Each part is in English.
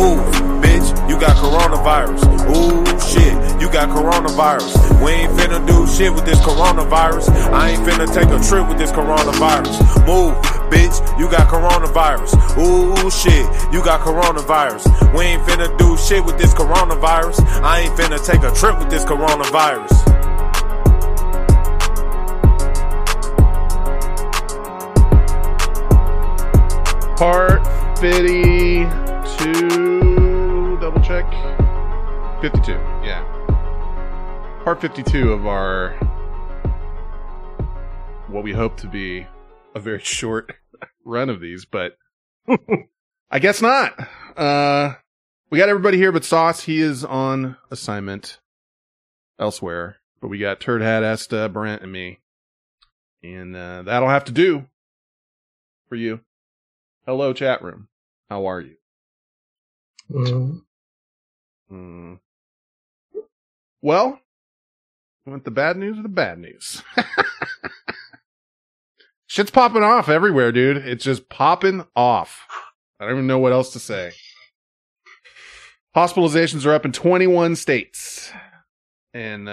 Ooh, bitch, you got coronavirus. Ooh, shit, you got coronavirus. We ain't finna do shit with this coronavirus. I ain't finna take a trip with this coronavirus. Move, bitch, you got coronavirus. Ooh, shit, you got coronavirus. We ain't finna do shit with this coronavirus. I ain't finna take a trip with this coronavirus. Part 52, double check, 52, yeah. Part 52 of our, what we hope to be a very short run of these, but I guess not. We got everybody here but Sauce. He is on assignment elsewhere, but we got Turd Hat, Esta, Brent, and me, and that'll have to do for you. Hello, chat room. How are you? Well, you want the bad news or the bad news? Shit's popping off everywhere, dude. It's just popping off. I don't even know what else to say. Hospitalizations are up in 21 states. And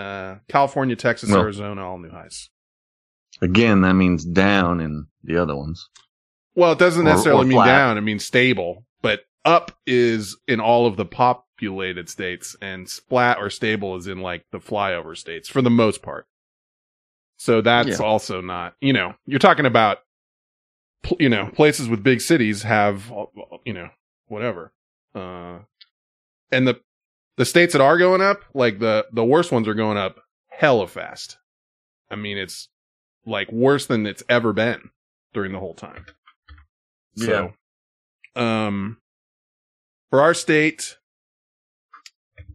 California, Texas, Arizona, all new highs. Again, that means down in the other ones. Well, it doesn't necessarily mean down. It means stable. But up is in all of the populated states, and flat or stable is in like the flyover states for the most part. So that's also not, you know, you're talking about, you know, places with big cities have, you know, whatever. And the states that are going up, like the worst ones are going up hella fast. I mean, it's like worse than it's ever been during the whole time. So, for our state,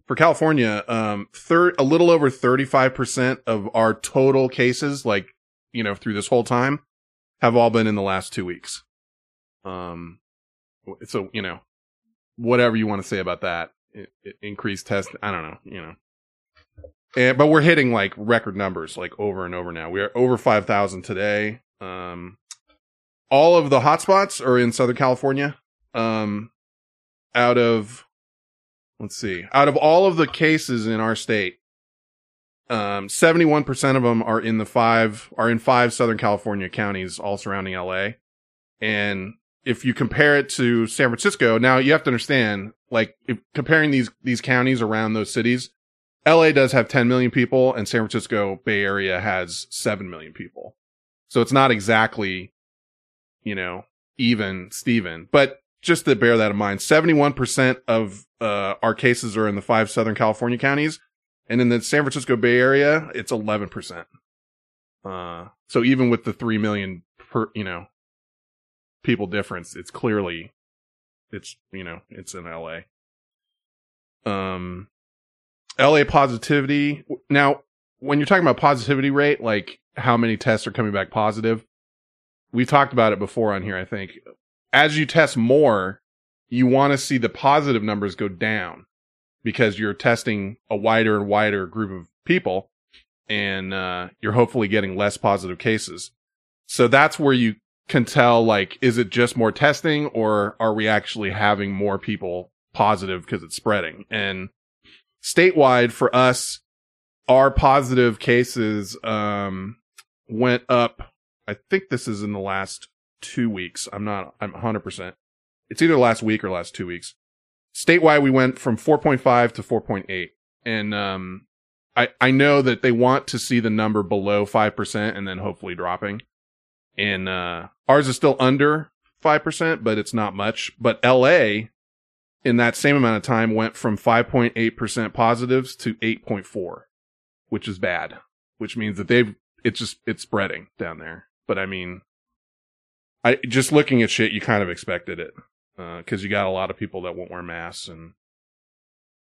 for California, a little over 35% of our total cases, like, you know, through this whole time, have all been in the last 2 weeks. So, you know, whatever you want to say about that, it increased test, I don't know, you know. But we're hitting like record numbers, like over and over now. We are over 5,000 today. All of the hotspots are in Southern California. Out of all of the cases in our state, 71% of them are in five Southern California counties, all surrounding LA. And if you compare it to San Francisco, now you have to understand, like, if comparing these counties around those cities, LA does have 10 million people and San Francisco Bay Area has 7 million people. So it's not exactly, you know, even Steven. But just to bear that in mind, 71% of our cases are in the five Southern California counties. And in the San Francisco Bay Area, it's 11%. So even with the 3 million per, you know, people difference, it's clearly, you know, it's in LA. LA positivity. Now, when you're talking about positivity rate, like how many tests are coming back positive, we've talked about it before on here, I think. As you test more, you want to see the positive numbers go down because you're testing a wider and wider group of people, and you're hopefully getting less positive cases. So that's where you can tell, like, is it just more testing, or are we actually having more people positive because it's spreading? And statewide for us, our positive cases went up. I think this is in the last 2 weeks. I'm 100%. It's either last week or last 2 weeks. Statewide, we went from 4.5 to 4.8. And, I know that they want to see the number below 5% and then hopefully dropping. And, ours is still under 5%, but it's not much. But LA in that same amount of time went from 5.8% positives to 8.4, which is bad, which means that it's spreading down there. But I mean, I just looking at shit, you kind of expected it, because you got a lot of people that won't wear masks, and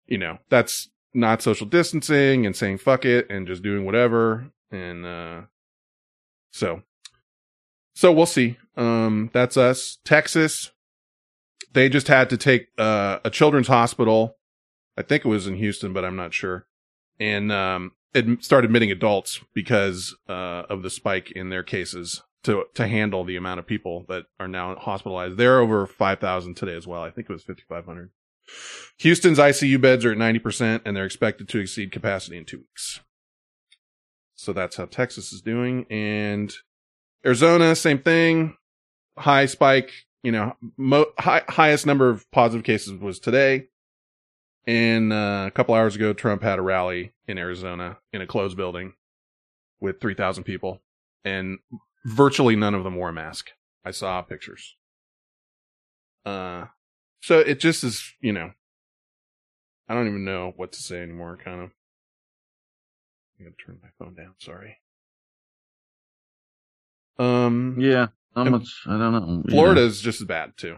you know that's not social distancing and saying fuck it and just doing whatever. And so we'll see. That's us. Texas, they just had to take a children's hospital. I think it was in Houston, but I'm not sure. And it started admitting adults because of the spike in their cases to handle the amount of people that are now hospitalized. They're over 5,000 today as well. I think it was 5,500. Houston's ICU beds are at 90%, and they're expected to exceed capacity in 2 weeks. So that's how Texas is doing. And Arizona, same thing. High spike, you know, highest number of positive cases was today. And a couple hours ago, Trump had a rally in Arizona in a closed building with 3,000 people. And virtually none of them wore a mask. I saw pictures. So it just is, you know, I don't even know what to say anymore, kind of. I'm going to turn my phone down. Sorry. Yeah. How much? I don't know. Florida is just as bad, too.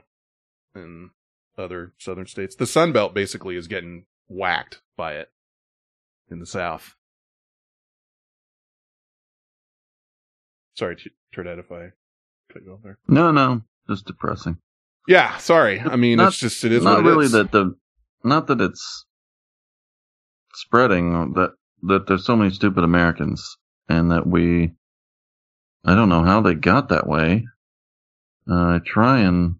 And other southern states. The Sun Belt basically is getting whacked by it in the South. Sorry, Turdette, if I cut you off there. No, just depressing. Yeah, sorry. I mean, not, it's just, it is what it really is. Not that it's spreading, that there's so many stupid Americans, and that I don't know how they got that way. I try and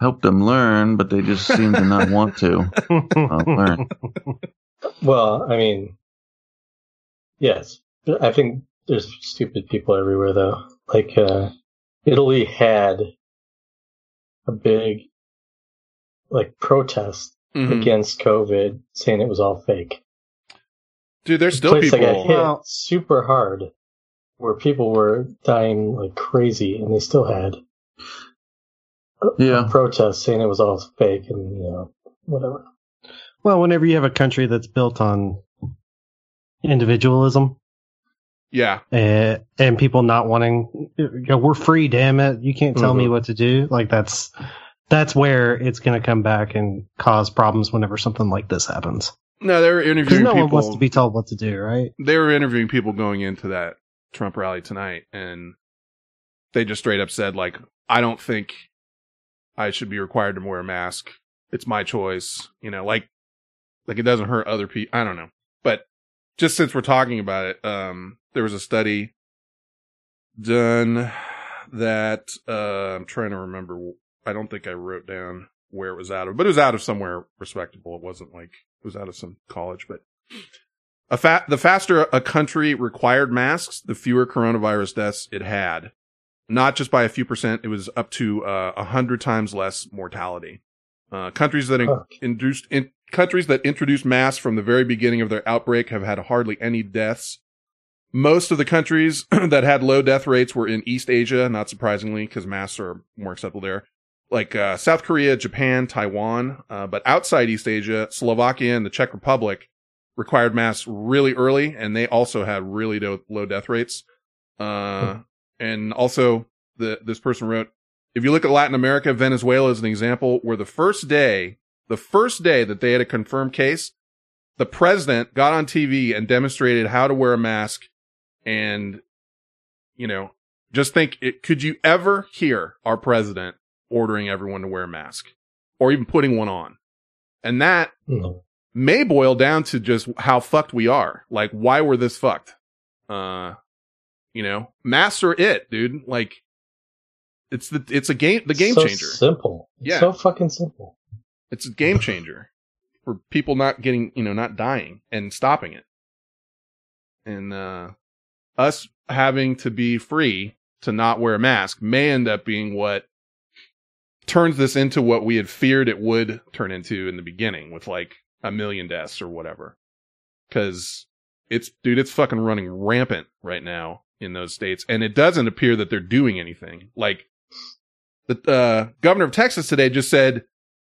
help them learn, but they just seem to not want to learn. Well, I mean, yes. I think there's stupid people everywhere, though. Like, Italy had a big, like, protest against COVID, saying it was all fake. Dude, there's still people that got hit super hard, where people were dying like crazy, and they still had protests saying it was all fake, and, you know, whatever. Well, whenever you have a country that's built on individualism, and people not wanting, you know, we're free, damn it, you can't tell me what to do. Like, that's where it's going to come back and cause problems whenever something like this happens. No, they were interviewing people. Because no one wants to be told what to do, right? They were interviewing people going into that Trump rally tonight, and they just straight up said, like, I don't think I should be required to wear a mask. It's my choice. You know, like it doesn't hurt other people. I don't know. But just since we're talking about it, there was a study done that I'm trying to remember. I don't think I wrote down where it was out of, but it was out of somewhere respectable. It wasn't like it was out of some college, but the faster a country required masks, the fewer coronavirus deaths it had. Not just by a few percent, it was up to 100 times less mortality. Countries that introduced masks from the very beginning of their outbreak have had hardly any deaths. Most of the countries that had low death rates were in East Asia, not surprisingly, because masks are more acceptable there. Like South Korea, Japan, Taiwan, but outside East Asia, Slovakia and the Czech Republic required masks really early, and they also had really low death rates. And also, this person wrote, if you look at Latin America, Venezuela is an example where the first day that they had a confirmed case, the president got on TV and demonstrated how to wear a mask. And, you know, just think, could you ever hear our president ordering everyone to wear a mask or even putting one on? And that may boil down to just how fucked we are. Like, why we're this fucked? You know, masks are it, dude. Like, it's a game changer. Simple. Yeah. So fucking simple. It's a game changer for people not getting, you know, not dying and stopping it. And, us having to be free to not wear a mask may end up being what turns this into what we had feared it would turn into in the beginning, with like 1 million deaths or whatever. 'Cause it's fucking running rampant right now in those states. And it doesn't appear that they're doing anything. Like the governor of Texas today just said,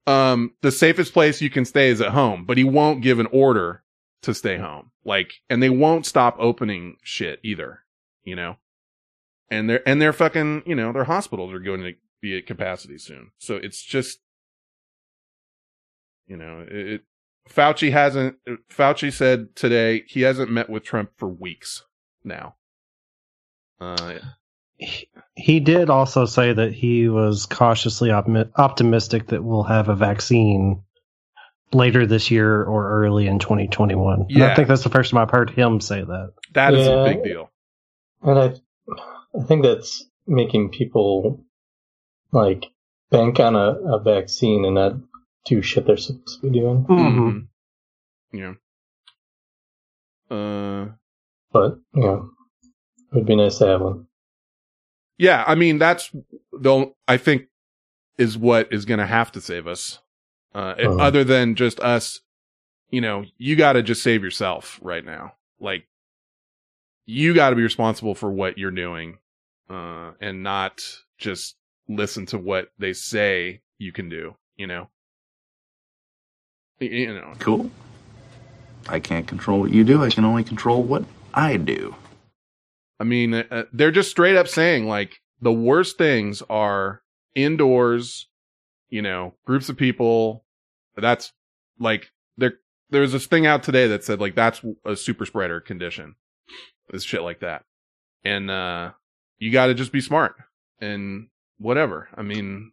the safest place you can stay is at home, but he won't give an order to stay home. Like, and they won't stop opening shit either, you know, and they're fucking, you know, their hospitals are going to be at capacity soon. So it's just, you know, Fauci said today he hasn't met with Trump for weeks now. He did also say that he was cautiously optimistic that we'll have a vaccine later this year or early in 2021. Yeah. And I think that's the first time I've heard him say that. That is a big deal. And I think that's making people like bank on a vaccine and not do shit they're supposed to be doing. Mm-hmm. Yeah. But yeah, it would be nice to have one. Yeah, I mean that's I think is what is going to have to save us, other than just us. You know, you got to just save yourself right now. Like, you got to be responsible for what you're doing, and not just listen to what they say you can do. You know. You know. Cool. I can't control what you do. I can only control what I do. I mean, they're just straight up saying, like, the worst things are indoors, you know, groups of people. That's, like, there was this thing out today that said, like, that's a super spreader condition. It's shit like that. And you got to just be smart and whatever. I mean,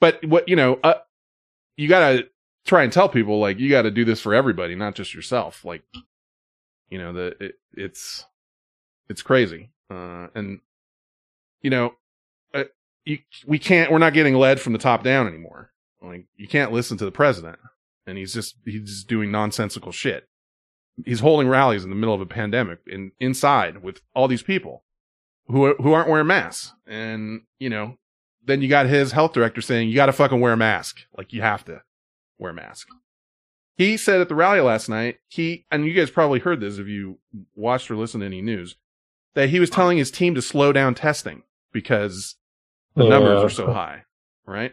but what, you know, you got to try and tell people, like, you got to do this for everybody, not just yourself. Like, you know, it's crazy. And you know, we're not getting led from the top down anymore. Like, you can't listen to the president, and he's just doing nonsensical shit. He's holding rallies in the middle of a pandemic inside with all these people who aren't wearing masks. And, you know, then you got his health director saying, you got to fucking wear a mask. Like, you have to wear a mask. He said at the rally last night, and you guys probably heard this if you watched or listened to any news, that he was telling his team to slow down testing because the numbers are so high, right?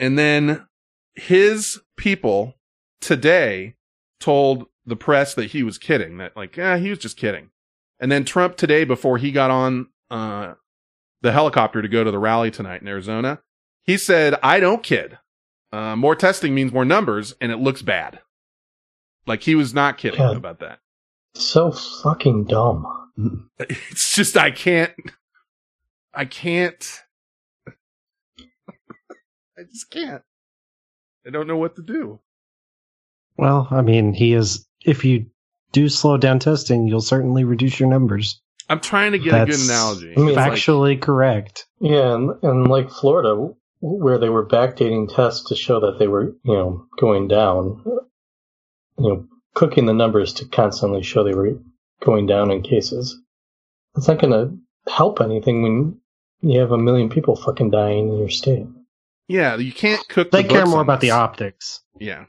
And then his people today told the press that he was kidding, that, like, he was just kidding. And then Trump today, before he got on the helicopter to go to the rally tonight in Arizona, he said, I don't kid. More testing means more numbers, and it looks bad. Like, he was not kidding about that. So fucking dumb. It's just, I just can't. I don't know what to do. Well, I mean, if you do slow down testing, you'll certainly reduce your numbers. I'm trying to get a good analogy. I mean, factually correct. Yeah, and like Florida, where they were backdating tests to show that they were, you know, going down, you know, cooking the numbers to constantly show they were going down in cases. It's not going to help anything when you have 1 million people fucking dying in your state. Yeah, you can't cook the books. They care more about the optics. Yeah.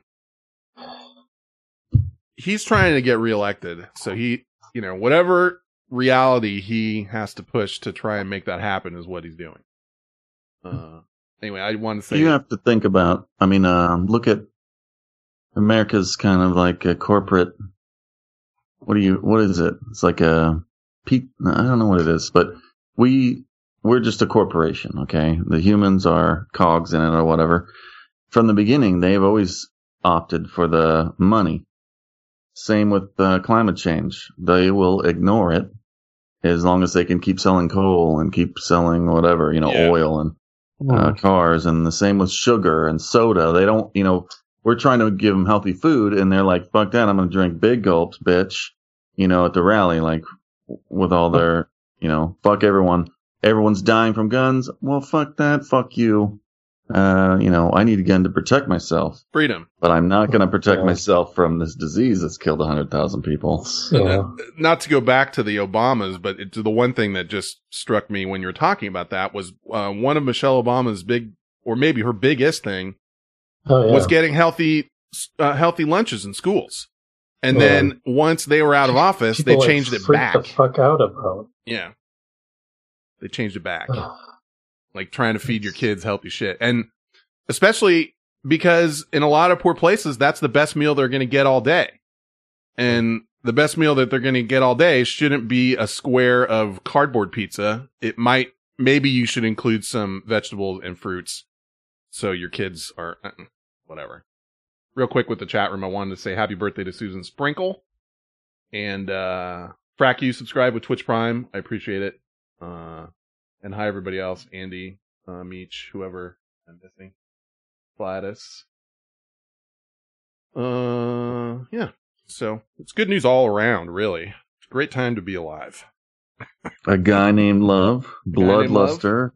He's trying to get reelected, so he, you know, whatever reality he has to push to try and make that happen is what he's doing. Anyway, I want to say you have to think about. I mean, look at America's kind of like a corporate. What is it? It's like I don't know what it is, but we're just a corporation. Okay, the humans are cogs in it or whatever. From the beginning, they've always opted for the money. Same with climate change. They will ignore it as long as they can keep selling coal and keep selling whatever, you know, oil and. Cars, and the same with sugar and soda. They don't, you know, we're trying to give them healthy food, and they're like, fuck that, I'm going to drink big gulps, bitch, you know, at the rally, like, with all their, you know, fuck everyone. Everyone's dying from guns. Well, fuck that. Fuck you. You know, I need a gun to protect myself. Freedom. But I'm not going to protect myself from this disease that's killed 100,000 people. So. Not to go back to the Obamas, but the one thing that just struck me when you were talking about that was one of Michelle Obama's biggest thing was getting healthy lunches in schools. And then once they were out of office, they changed it back. The fuck out about. Yeah. They changed it back. Like, trying to feed your kids healthy shit. And especially because in a lot of poor places, that's the best meal they're going to get all day. And the best meal that they're going to get all day shouldn't be a square of cardboard pizza. It might, maybe you should include some vegetables and fruits. So your kids are, whatever. Real quick with the chat room, I wanted to say happy birthday to Susan Sprinkle. And, Frack, you subscribe with Twitch Prime. I appreciate it. And hi, everybody else. Andy, Meech, whoever I'm missing. Gladys. Yeah. So it's good news all around, really. It's a great time to be alive. A guy named Love, Bloodluster,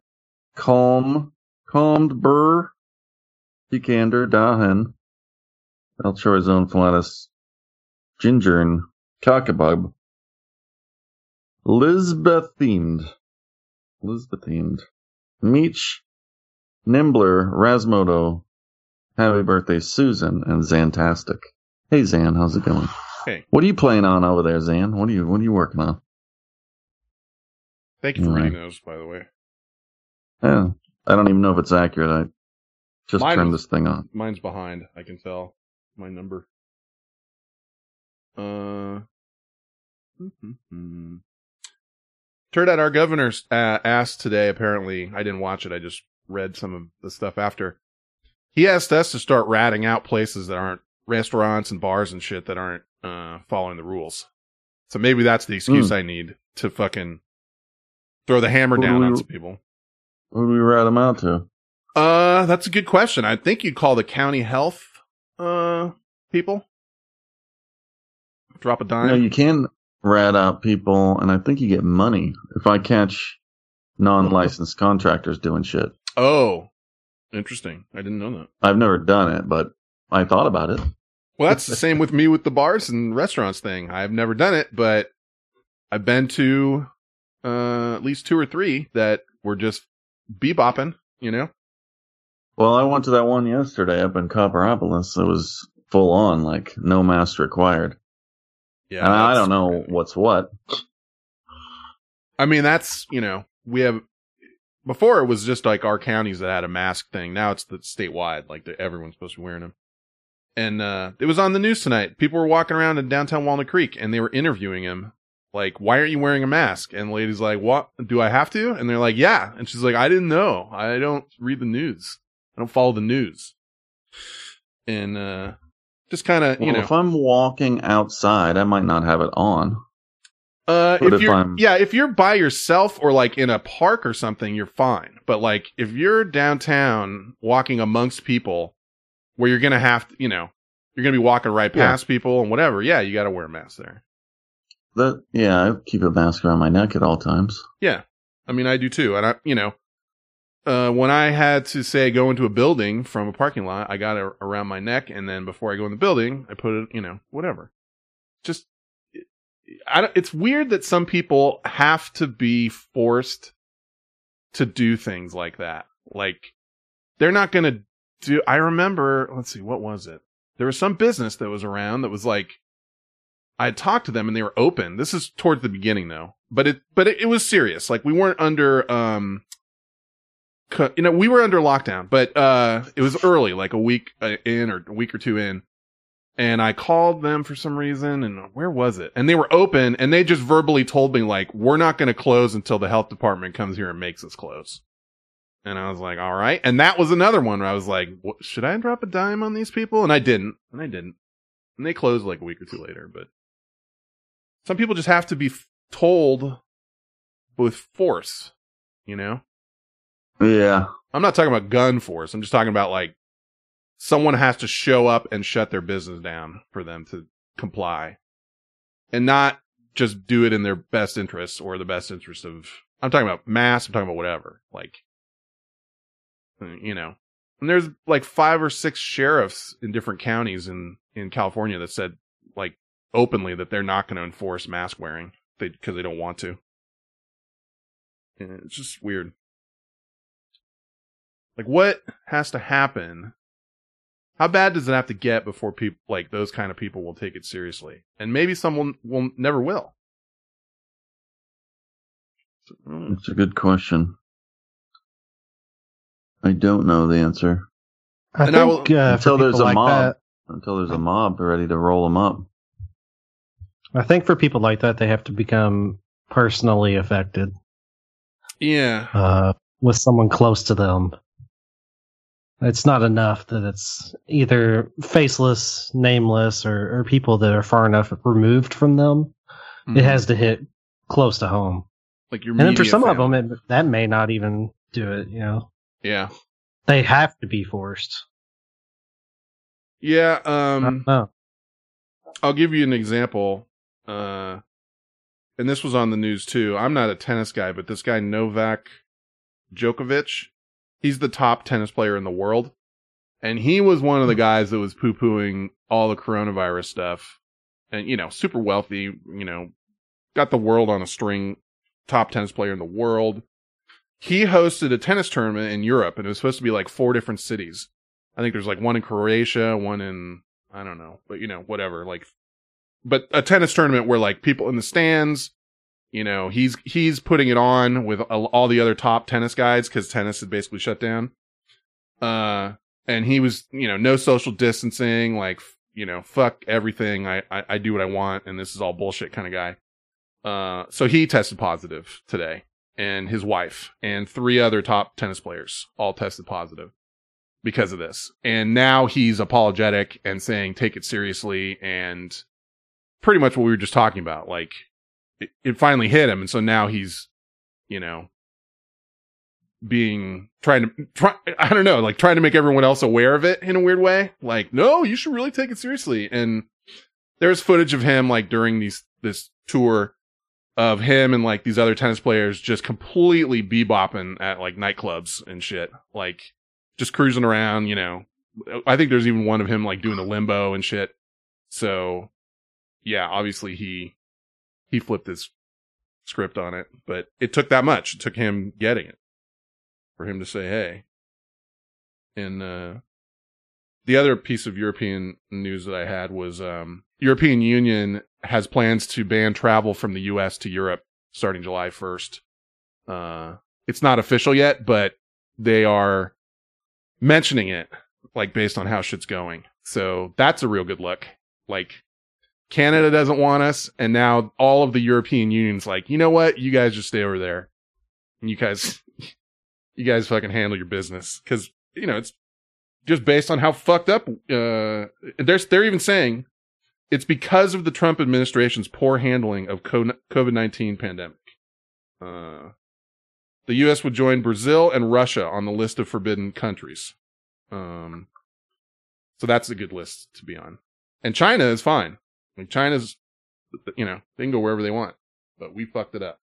Calmed Burr, Vikander Dahan, Alchorazone Flatus, Gingern, Cockabub, Lisbeth themed, Meech, Nimbler, Rasmodo, Happy Birthday Susan, and Zantastic. Hey Zan, how's it going? Hey. What are you playing on over there, Zan? What are you working on? Thank you for reading those, by the way. Yeah. I don't even know if it's accurate. I just turned this thing on. Mine's behind, I can tell. My number. Turned out our governor asked today, apparently. I didn't watch it. I just read some of the stuff after. He asked us to start ratting out places that aren't restaurants and bars and shit that aren't following the rules. So maybe that's the excuse I need to fucking throw the hammer down on some people. Who do we rat them out to? That's a good question. I think you'd call the county health people. Drop a dime. No, you can rat out people, and I think you get money if I catch non-licensed contractors doing shit. Oh, interesting. I didn't know that. I've never done it, but I thought about it. Well, that's the same with me with the bars and restaurants thing. I've never done it, but I've been to at least two or three that were just bebopping, you know? Well, I went to that one yesterday up in Copperopolis. It was full on, like, no mask required. Yeah, and I don't know what's what. I mean, that's, you know, we have... Before, it was just, like, our counties that had a mask thing. Now it's the statewide, like, everyone's supposed to be wearing them. And it was on the news tonight. People were walking around in downtown Walnut Creek, and they were interviewing him. Like, why aren't you wearing a mask? And the lady's like, what? Do I have to? And they're like, yeah. And she's like, I didn't know. I don't read the news. I don't follow the news. And just kind of, you know. If I'm walking outside, I might not have it on. If you're by yourself or like in a park or something, you're fine. But like if you're downtown walking amongst people where you're going to have to, you know, you're going to be walking right past people and whatever. Yeah. You got to wear a mask there. I keep a mask around my neck at all times. Yeah. I mean, I do too. And I, you know, when I had to say go into a building from a parking lot, I got it around my neck. And then before I go in the building, I put it, you know, whatever. Just. It's weird that some people have to be forced to do things like that. Like, they're not going to do... I remember... Let's see, what was it? There was some business that was around that was like... I had talked to them and they were open. This is towards the beginning, though. But it was serious. Like, we weren't under... we were under lockdown. But it was early, like a week or two in. And I called them for some reason, and where was it? And they were open, and they just verbally told me, like, we're not going to close until the health department comes here and makes us close. And I was like, all right. And that was another one where I was like, what, should I drop a dime on these people? And I didn't. And they closed like a week or two later. But some people just have to be told with force, you know? Yeah. I'm not talking about gun force. I'm just talking about, like, someone has to show up and shut their business down for them to comply and not just do it in their best interests or the best interest of, I'm talking about mass, I'm talking about whatever, like, you know, and there's like 5 or 6 sheriffs in different counties in California that said like openly that they're not going to enforce mask wearing because they don't want to. And it's just weird. Like what has to happen? How bad does it have to get before people like those kind of people will take it seriously? And maybe someone will never will. It's a good question. I don't know the answer. Until there's a mob ready to roll them up. I think for people like that, they have to become personally affected. Yeah. With someone close to them. It's not enough that it's either faceless, nameless, or people that are far enough removed from them. Mm-hmm. It has to hit close to home. Like your media and for some family. Of them, that may not even do it, you know? Yeah. They have to be forced. Yeah. I'll give you an example. And this was on the news, too. I'm not a tennis guy, but this guy, Novak Djokovic... He's the top tennis player in the world. And he was one of the guys that was poo-pooing all the coronavirus stuff. And, you know, super wealthy, you know, got the world on a string, top tennis player in the world. He hosted a tennis tournament in Europe, and it was supposed to be like 4 different cities. I think there's like one in Croatia, one in, I don't know, but, you know, whatever. Like, but a tennis tournament where like people in the stands, you know, he's putting it on with all the other top tennis guys because tennis had basically shut down. And he was, you know, no social distancing, like, you know, fuck everything. I do what I want, and this is all bullshit kind of guy. So he tested positive today, and his wife and 3 other top tennis players all tested positive because of this. And now he's apologetic and saying, take it seriously. And pretty much what we were just talking about, like it finally hit him. And so now he's, you know, trying to make everyone else aware of it in a weird way. Like, no, you should really take it seriously. And there's footage of him, like, during this tour of him and, like, these other tennis players just completely bebopping at, like, nightclubs and shit. Like, just cruising around, you know. I think there's even one of him, like, doing the limbo and shit. So, yeah, obviously he flipped his script on it. But it took that much. It took him getting it for him to say, hey. And the other piece of European news that I had was European Union has plans to ban travel from the U.S. to Europe starting July 1st. It's not official yet, but they are mentioning it, like, based on how shit's going. So that's a real good look. Like, Canada doesn't want us, and now all of the European Union's like, you know what? You guys just stay over there. And you guys fucking handle your business. Because, you know, it's just based on how fucked up. They're even saying it's because of the Trump administration's poor handling of COVID-19 pandemic. The U.S. would join Brazil and Russia on the list of forbidden countries. So that's a good list to be on. And China is fine. Like, China's, you know, they can go wherever they want. But we fucked it up.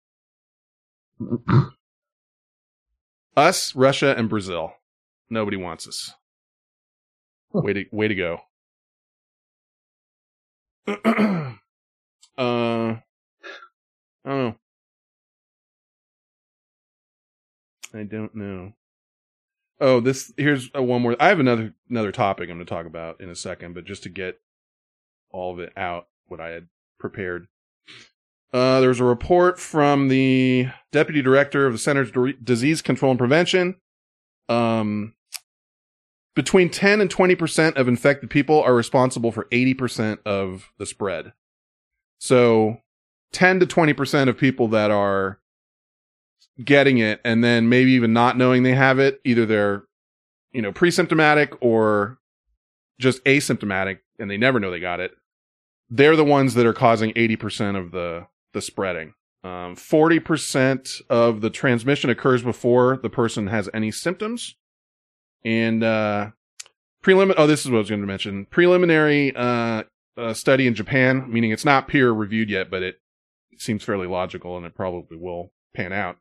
Us, Russia, and Brazil. Nobody wants us. Way to go. I don't know. I don't know. Oh, here's one more. I have another topic I'm going to talk about in a second, but just to get all of it out, what I had prepared. There was a report from the deputy director of the Centers for Disease Control and Prevention. Between 10 and 20% of infected people are responsible for 80% of the spread. So 10 to 20% of people that are getting it and then maybe even not knowing they have it, either they're, you know, pre-symptomatic or just asymptomatic and they never know they got it. They're the ones that are causing 80% of the spreading. 40% of the transmission occurs before the person has any symptoms. And this is what I was going to mention. Preliminary study in Japan, meaning it's not peer reviewed yet, but it seems fairly logical and it probably will pan out.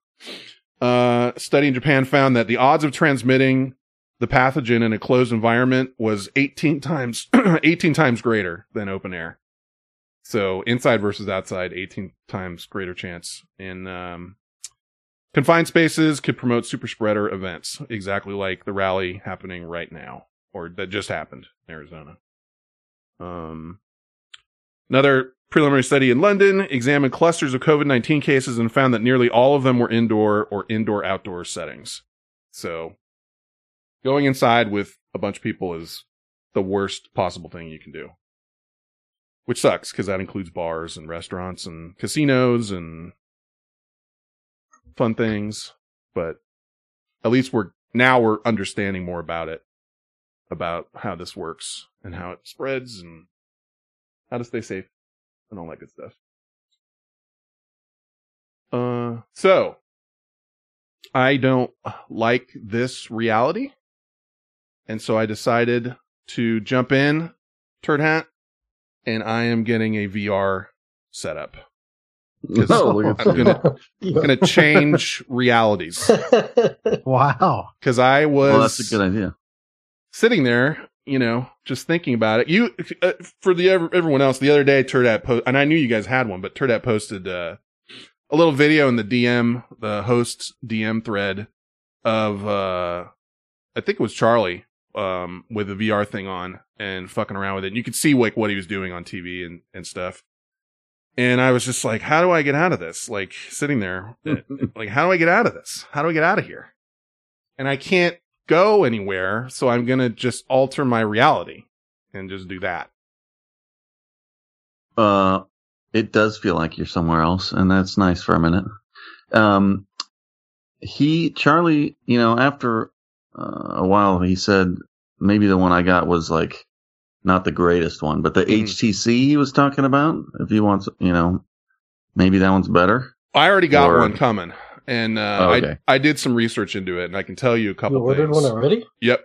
Study in Japan found that the odds of transmitting the pathogen in a closed environment was 18 times greater than open air. So inside versus outside, 18 times greater chance. And confined spaces could promote super spreader events, exactly like the rally happening right now, or that just happened in Arizona. Another preliminary study in London examined clusters of COVID-19 cases and found that nearly all of them were indoor or indoor-outdoor settings. So going inside with a bunch of people is the worst possible thing you can do. Which sucks, because that includes bars and restaurants and casinos and fun things. But at least we're understanding more about it, about how this works and how it spreads and how to stay safe and all that good stuff. So I don't like this reality. And so I decided to jump in, turd hat. And I am getting a VR setup. I'm gonna change realities. Wow. Because I was. Well, that's a good idea. sitting there, you know, just thinking about it. You, for the everyone else, the other day, Turdat posted, and I knew you guys had one, but Turdat posted a little video in the DM, the host's DM thread of, I think it was Charlie, with the VR thing on and fucking around with it. And you could see like what he was doing on TV and stuff. And I was just like, how do I get out of this? Like sitting there, like, how do I get out of this? How do I get out of here? And I can't go anywhere. So I'm going to just alter my reality and just do that. It does feel like you're somewhere else, and that's nice for a minute. Charlie, you know, after a while, he said maybe the one I got was like not the greatest one, but the HTC he was talking about, if he wants, you know, maybe that one's better. I already got one coming, and okay. I did some research into it, and I can tell you a couple things. You ordered one already? Yep.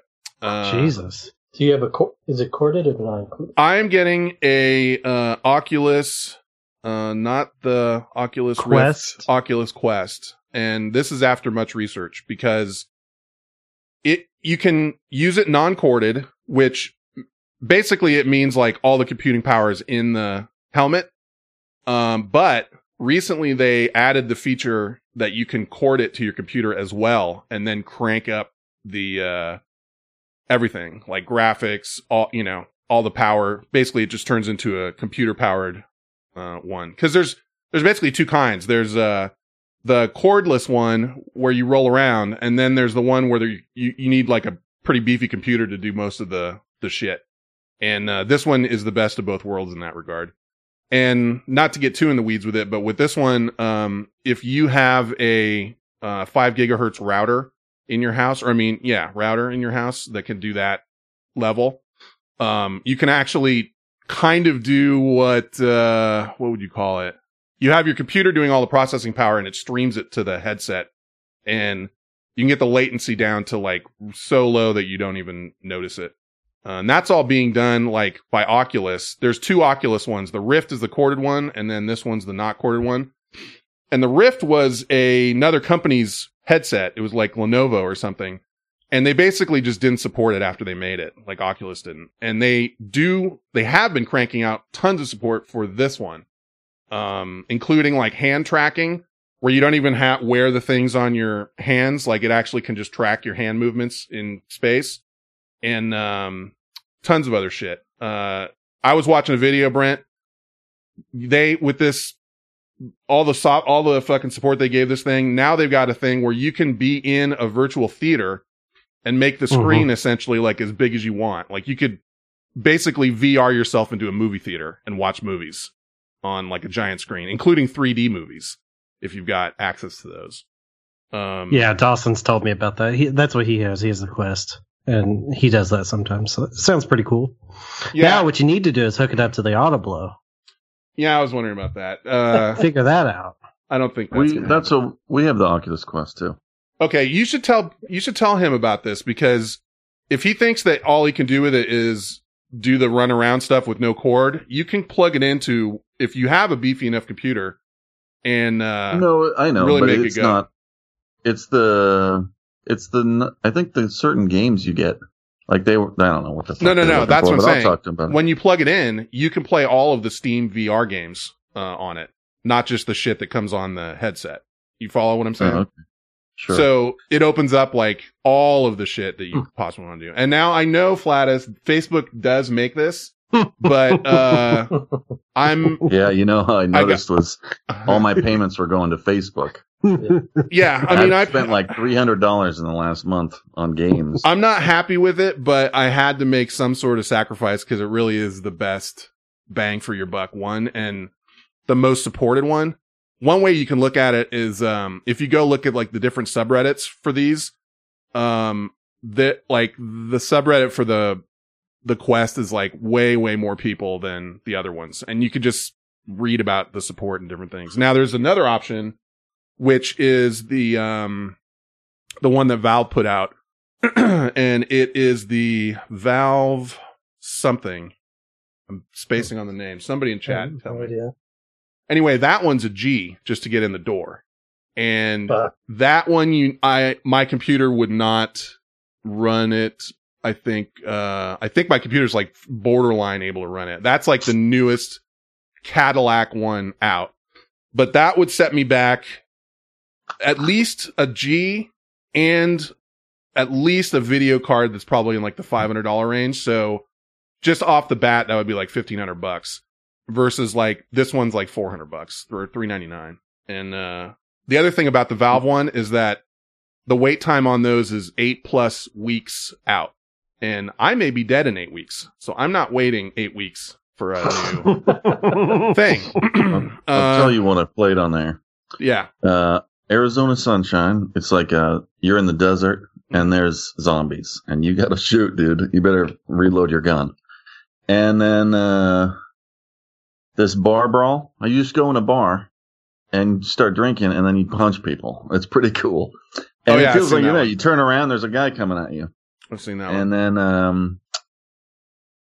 Jesus. Do you have a is it corded or non-corded? I'm getting a Oculus... not the Oculus Quest. Rift, Oculus Quest. And this is after much research because you can use it non-corded, which basically it means like all the computing power is in the helmet. But recently they added the feature that you can cord it to your computer as well and then crank up the, everything like graphics, all, you know, all the power. Basically it just turns into a computer powered one, because there's basically two kinds. There's the cordless one where you roll around, and then there's the one where you need like a pretty beefy computer to do most of the shit. And this one is the best of both worlds in that regard. And not to get too in the weeds with it, but with this one, if you have a 5 gigahertz router in your house, router in your house that can do that level, you can actually kind of do what would you call it? You have your computer doing all the processing power and it streams it to the headset, and you can get the latency down to like so low that you don't even notice it. And that's all being done like by Oculus. There's two Oculus ones. The Rift is the corded one, and then this one's the not corded one. And the Rift was another company's headset. It was like Lenovo or something. And they basically just didn't support it after they made it, like Oculus didn't. And they have been cranking out tons of support for this one, including like hand tracking, where you don't even wear the things on your hands. Like it actually can just track your hand movements in space, and tons of other shit. I was watching a video, Brent. All the fucking support they gave this thing, now they've got a thing where you can be in a virtual theater and make the screen essentially like as big as you want. Like you could basically VR yourself into a movie theater and watch movies on like a giant screen, including 3D movies, if you've got access to those. Yeah, Dawson's told me about that. That's what he has. He has the Quest, and he does that sometimes. So it sounds pretty cool. Yeah. Now what you need to do is hook it up to the Autoblow. Yeah, I was wondering about that. Figure that out. I don't think we have the Oculus Quest too. Okay, you should tell him about this, because if he thinks that all he can do with it is do the runaround stuff with no cord, you can plug it into, if you have a beefy enough computer, and no, I know, really but make it's it go. Not. It's the I think the certain games you get, like they were, I don't know what the fuck. No, that's what I'm saying. I'll talk to him about it. When you plug it in, you can play all of the Steam VR games on it, not just the shit that comes on the headset. You follow what I'm saying? Oh, okay. Sure. So it opens up like all of the shit that you possibly want to do. And now I know, Flatus, Facebook does make this, but yeah, you know how I noticed was all my payments were going to Facebook. Yeah, I mean, I've spent like $300 in the last month on games. I'm not happy with it, but I had to make some sort of sacrifice because it really is the best bang for your buck one and the most supported one. One way you can look at it is, if you go look at like the different subreddits for these, that like the subreddit for the Quest is like way, way more people than the other ones. And you could just read about the support and different things. Now there's another option, which is the one that Valve put out and it is the Valve something. I'm spacing on the name. Somebody in chat tell me. Idea. Anyway, that one's a G just to get in the door. And that one, my computer would not run it I think my computer's like borderline able to run it. That's like the newest Cadillac one out. But that would set me back at least a G and at least a video card that's probably in like the $500 range. So just off the bat, that would be like $1,500 versus like this one's like $400 or $399. And the other thing about the Valve one is that the wait time on those is 8+ weeks out. And I may be dead in 8 weeks. So I'm not waiting 8 weeks for a new thing. I'll tell you what I played on there. Yeah. Arizona Sunshine. It's like you're in the desert and there's zombies and you gotta shoot, dude. You better reload your gun. And then this bar brawl. I used to go in a bar and start drinking and then you punch people. It's pretty cool. And it feels like, you turn around, there's a guy coming at you. I've seen that one. And then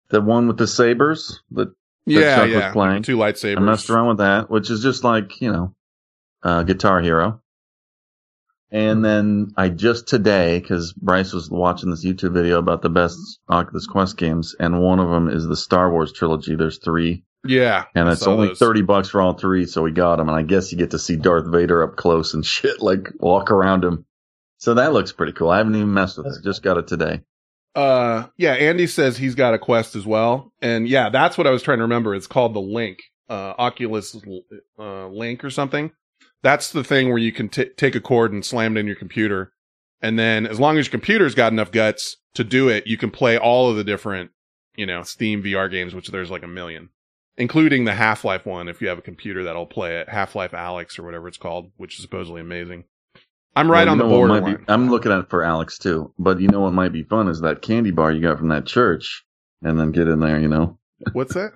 the one with the sabers that Chuck was playing. 2 lightsabers. I messed around with that, which is just like, Guitar Hero. And then I just today, because Bryce was watching this YouTube video about the best Oculus Quest games, and one of them is the Star Wars trilogy. There's 3. Yeah. And it's only $30 for all 3, so we got them. And I guess you get to see Darth Vader up close and shit, like walk around him. So that looks pretty cool. I haven't even messed with it. Just got it today. Andy says he's got a Quest as well. And yeah, that's what I was trying to remember. It's called the Link, Oculus Link or something. That's the thing where you can take a cord and slam it in your computer. And then as long as your computer's got enough guts to do it, you can play all of the different, Steam VR games, which there's like a million, including the Half-Life one. If you have a computer that'll play it, Half-Life Alyx or whatever it's called, which is supposedly amazing. I'm right on the borderline. I'm looking at it for Alyx too, but you know what might be fun is that candy bar you got from that church, and then get in there. What's that?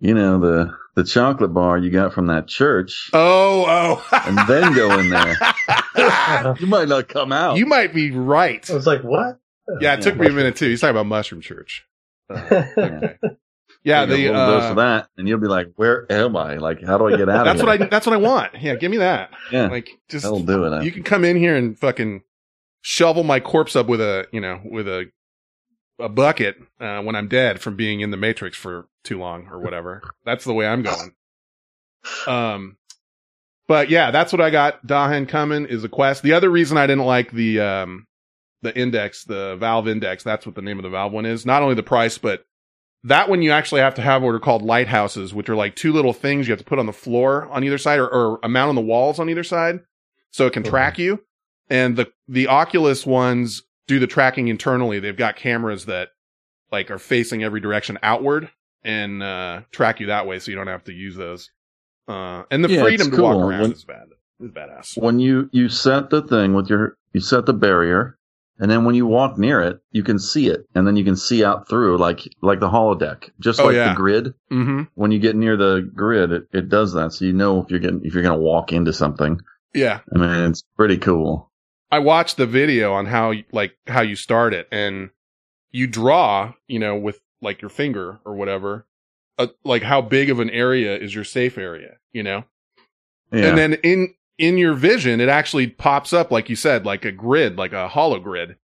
The chocolate bar you got from that church. Oh, and then go in there. You might not come out. You might be right. I was like, what? Yeah, it took me a minute too. He's talking about Mushroom Church. Okay. Yeah, the dose of that, and you'll be like, "Where am I? Like, how do I get out of here?" That's what I want. Yeah, give me that. Yeah, like just that'll do it. You can come in here and fucking shovel my corpse up with a bucket when I'm dead from being in the Matrix for too long or whatever. That's the way I'm going. But yeah, that's what I got. Dahan coming is a Quest. The other reason I didn't like the Index, the Valve Index. That's what the name of the Valve one is. Not only the price, but that one you actually have to have what are called lighthouses, which are like 2 little things you have to put on the floor on either side or mount on the walls on either side so it can track you. And the Oculus ones do the tracking internally. They've got cameras that like are facing every direction outward and track you that way so you don't have to use those. And the freedom to walk around is bad. It's badass. When you set the thing you set the barrier. And then when you walk near it, you can see it. And then you can see out through like the holodeck, just the grid. Mm-hmm. When you get near the grid, it does that. So, if you're going to walk into something. Yeah. I mean, it's pretty cool. I watched the video on how you start it and you draw, with like your finger or whatever, like how big of an area is your safe area, Yeah. And then in your vision, it actually pops up, like you said, like a grid, like a hollow grid.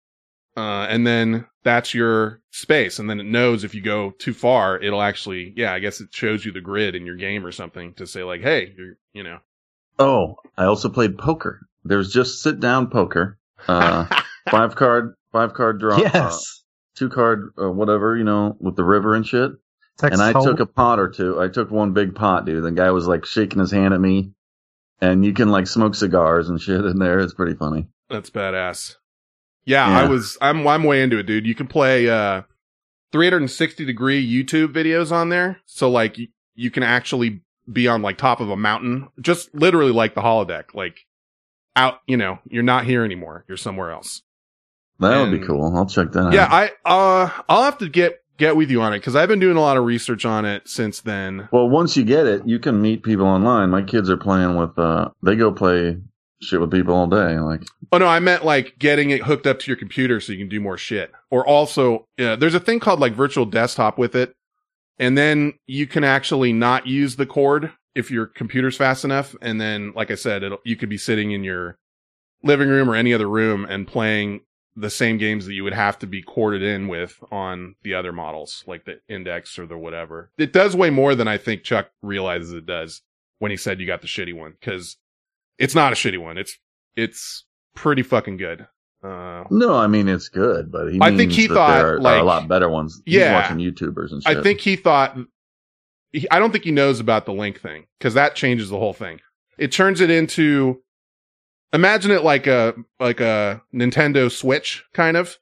And then that's your space. And then it knows if you go too far, it'll actually, I guess it shows you the grid in your game or something to say like, hey, you're. Oh, I also played poker. There's just sit down poker. 5-card draw. Yes. 2-card, whatever, with the river and shit. Text and I took a pot or two. I took one big pot, dude. The guy was like shaking his hand at me. And you can like smoke cigars and shit in there. It's pretty funny. That's badass. Yeah. I'm way into it, dude. You can play 360-degree YouTube videos on there. So like you can actually be on like top of a mountain, just literally like the holodeck, like out, you're not here anymore. You're somewhere else. That would be cool. I'll check that out. Yeah. I'll have to get with you on it because I've been doing a lot of research on it since then. Well, once you get it, you can meet people online. My kids are playing with they go play shit with people all day. Like, oh no, I meant like getting it hooked up to your computer so you can do more shit. Or also, there's a thing called like virtual desktop with it, and then you can actually not use the cord if your computer's fast enough. And then, like I said, you could be sitting in your living room or any other room and playing the same games that you would have to be corded in with on the other models, like the Index or the whatever. It does weigh more than I think Chuck realizes it does when he said you got the shitty one, because it's not a shitty one. It's pretty fucking good. No, I mean, it's good, but he I think he thought there are, like, a lot better ones. Yeah. He's watching YouTubers and shit. I think he thought... I don't think he knows about the link thing, because that changes the whole thing. It turns it into... Imagine it like a Nintendo Switch, kind of,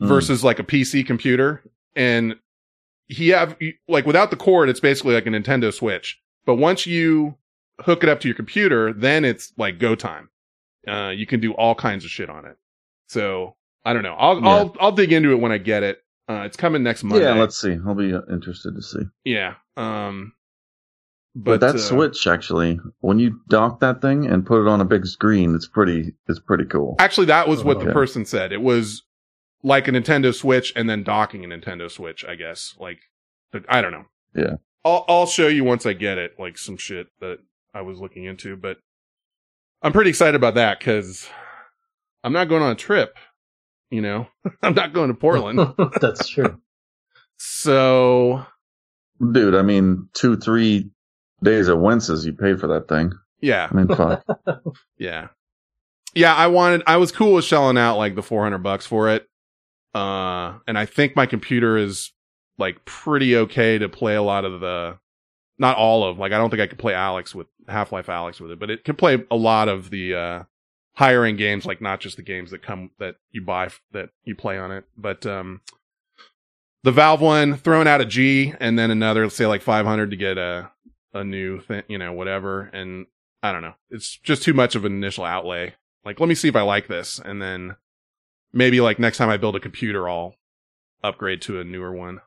versus like a PC computer. And without the cord, it's basically like a Nintendo Switch. But once you hook it up to your computer, then it's like go time. You can do all kinds of shit on it. So I don't know. I'll dig into it when I get it. It's coming next Monday. Yeah, let's see. I'll be interested to see. Yeah. But that Switch, actually, when you dock that thing and put it on a big screen, it's pretty cool. Actually, that was what the person said. It was like a Nintendo Switch and then docking a Nintendo Switch, I guess. Like, I don't know. Yeah. I'll show you once I get it, like some shit that I was looking into, but I'm pretty excited about that because I'm not going on a trip, you know? I'm not going to Portland. That's true. So. Dude, I mean, 2-3 days of winces you paid for that thing. Yeah. I mean, fuck. Yeah. Yeah, I was cool with shelling out like the $400 for it. And I think my computer is like pretty okay to play a lot of I don't think I could play Half-Life Alyx with it, but it can play a lot of the higher end games, like not just the games that you buy that you play on it. But the Valve one, throwing out a G and then another, let's say like 500 to get a new thing, you know, whatever. And I don't know. It's just too much of an initial outlay. Like, let me see if I like this. And then maybe like next time I build a computer, I'll upgrade to a newer one,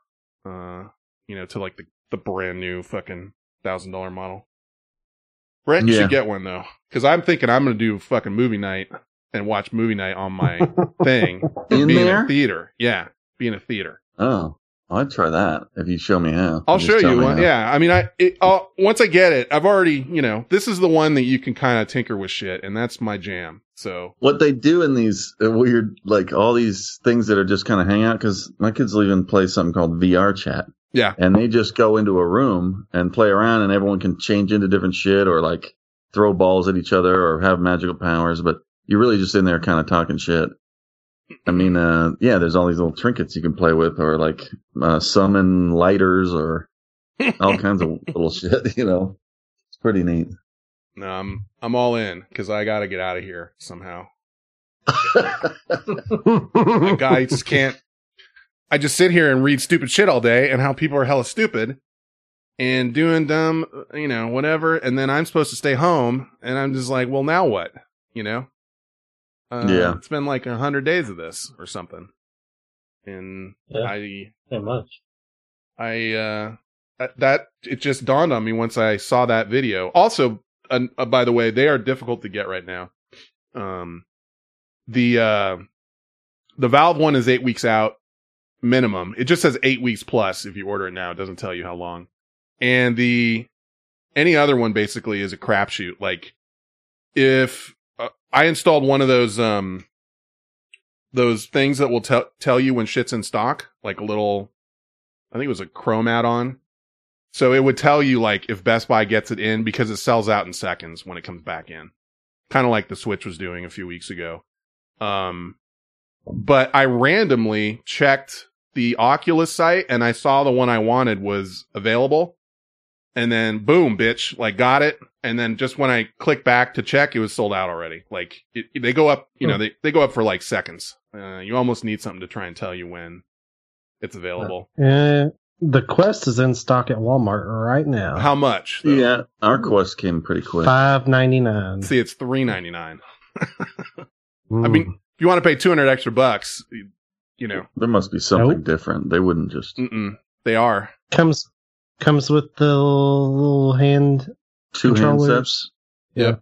you know, to like the brand new fucking $1,000 model. Brent should get one though. Cause I'm thinking I'm going to do fucking movie night and watch movie night on my thing. In a theater. Yeah. Be in a theater. Oh. I'd try that if you show me how. I'll show you one. Yeah. I mean, once I get it, I've already, you know, this is the one that you can kind of tinker with shit, and that's my jam. So what they do in these weird, like all these things that are just kind of hang out, because my kids will even play something called VRChat. Yeah. And they just go into a room and play around, and everyone can change into different shit or like throw balls at each other or have magical powers. But you're really just in there kind of talking shit. I mean, there's all these little trinkets you can play with, or like summon lighters, or all kinds of little shit. You know, it's pretty neat. No, I'm all in because I got to get out of here somehow. Like, I just can't. I just sit here and read stupid shit all day, and how people are hella stupid and doing dumb, you know, whatever. And then I'm supposed to stay home, and I'm just like, well, now what? You know. It's been like 100 days of this or something. And that it just dawned on me once I saw that video. Also, by the way, they are difficult to get right now. The Valve one is 8 weeks out minimum. It just says 8 weeks plus. If you order it now, it doesn't tell you how long. And any other one basically is a crapshoot. Like if, I installed one of those things that will tell you when shit's in stock, like a little, I think it was a Chrome add-on. So it would tell you like if Best Buy gets it in, because it sells out in seconds when it comes back in. Kind of like the Switch was doing a few weeks ago. But I randomly checked the Oculus site and I saw the one I wanted was available. And then boom, bitch, like got it. And then just when I click back to check, it was sold out already. Like they go up, you know, they go up for like seconds. You almost need something to try and tell you when it's available. The Quest is in stock at Walmart right now. How much? Though? Yeah, our Quest came pretty quick. $5.99. See, it's $3.99. I mean, if you want to pay $200 extra, you know, there must be something different. They wouldn't just. They are comes with the little hand two handsets. Yep.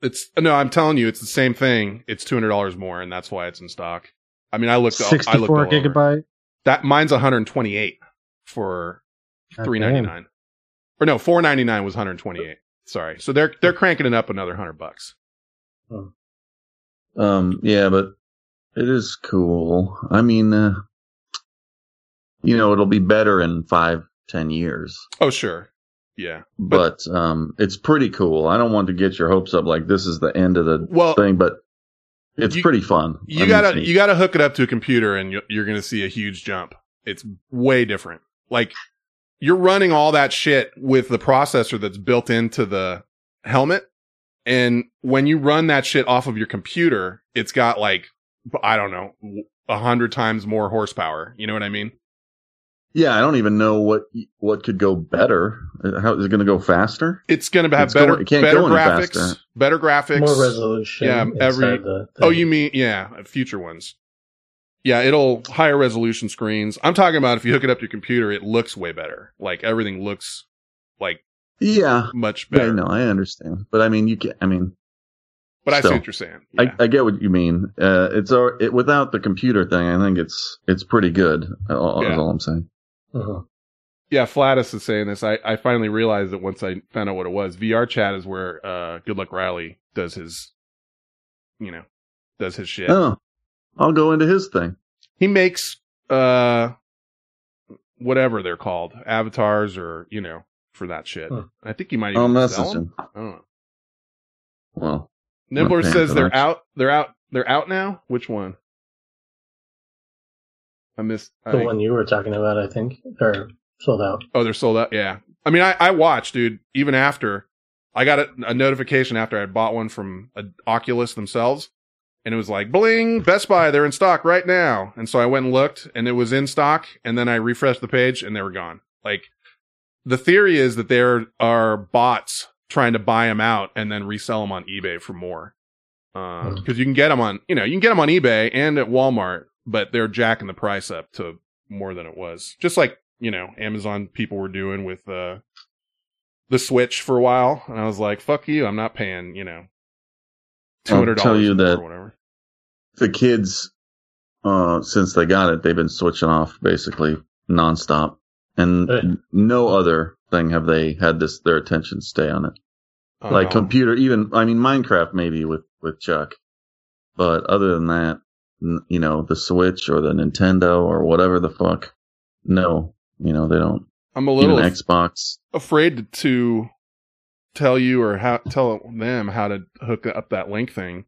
It's I'm telling you, it's the same thing. It's $200 more, and that's why it's in stock. I mean, I looked. 64 gigabyte. That mine's 128 for $3.99, or no, $4.99 was 128. Sorry, so they're cranking it up another $100. But It is cool. I mean, you know, it'll be better in 5-10 years. Oh, sure. Yeah. But it's pretty cool. I don't want to get your hopes up like this is the end of the thing, but it's pretty fun. You gotta hook it up to a computer and you're going to see a huge jump. It's way different. Like, you're running all that shit with the processor that's built into the helmet. And when you run that shit off of your computer, it's got, like, I don't know, 100 times more horsepower. You know what I mean? Yeah, I don't even know what could go better. How is it going to go faster? It's going to have better graphics, more resolution. Yeah, future ones. Yeah, it'll higher resolution screens. I'm talking about if you hook it up to your computer, it looks way better. Like, everything looks like much better. Yeah, no, I understand, but I mean But still, I see what you're saying. Yeah. I get what you mean. It's without the computer thing, I think it's pretty good. That's all I'm saying. Uh-huh. Yeah, Flatus is saying this. I finally realized it once I found out what it was. VRChat is where Good Luck Riley does his shit. Oh, I'll go into his thing. He makes whatever they're called, avatars or for that shit. Huh. I think he might even sell them. I don't know. Well. Nibbler says they're out now? Which one? I missed the one you were talking about, I think. They're sold out. Oh, they're sold out, yeah. I mean, I watched, dude, even after I got a notification after I had bought one from Oculus themselves, and it was like, bling, Best Buy, they're in stock right now. And so I went and looked, and it was in stock, and then I refreshed the page and they were gone. Like, the theory is that there are bots trying to buy them out and then resell them on eBay for more, because you can get them on eBay and at Walmart, but they're jacking the price up to more than it was. Just like Amazon people were doing with the Switch for a while, and I was like, "Fuck you, I'm not paying $200 or whatever." The kids, since they got it, they've been switching off basically nonstop, and no other thing have they had their attention stay on it. Computer, even, I mean, Minecraft maybe with Chuck, but other than that, the Switch or the Nintendo or whatever the fuck, no, they don't. I'm a little Xbox afraid to tell you or tell them how to hook up that link thing,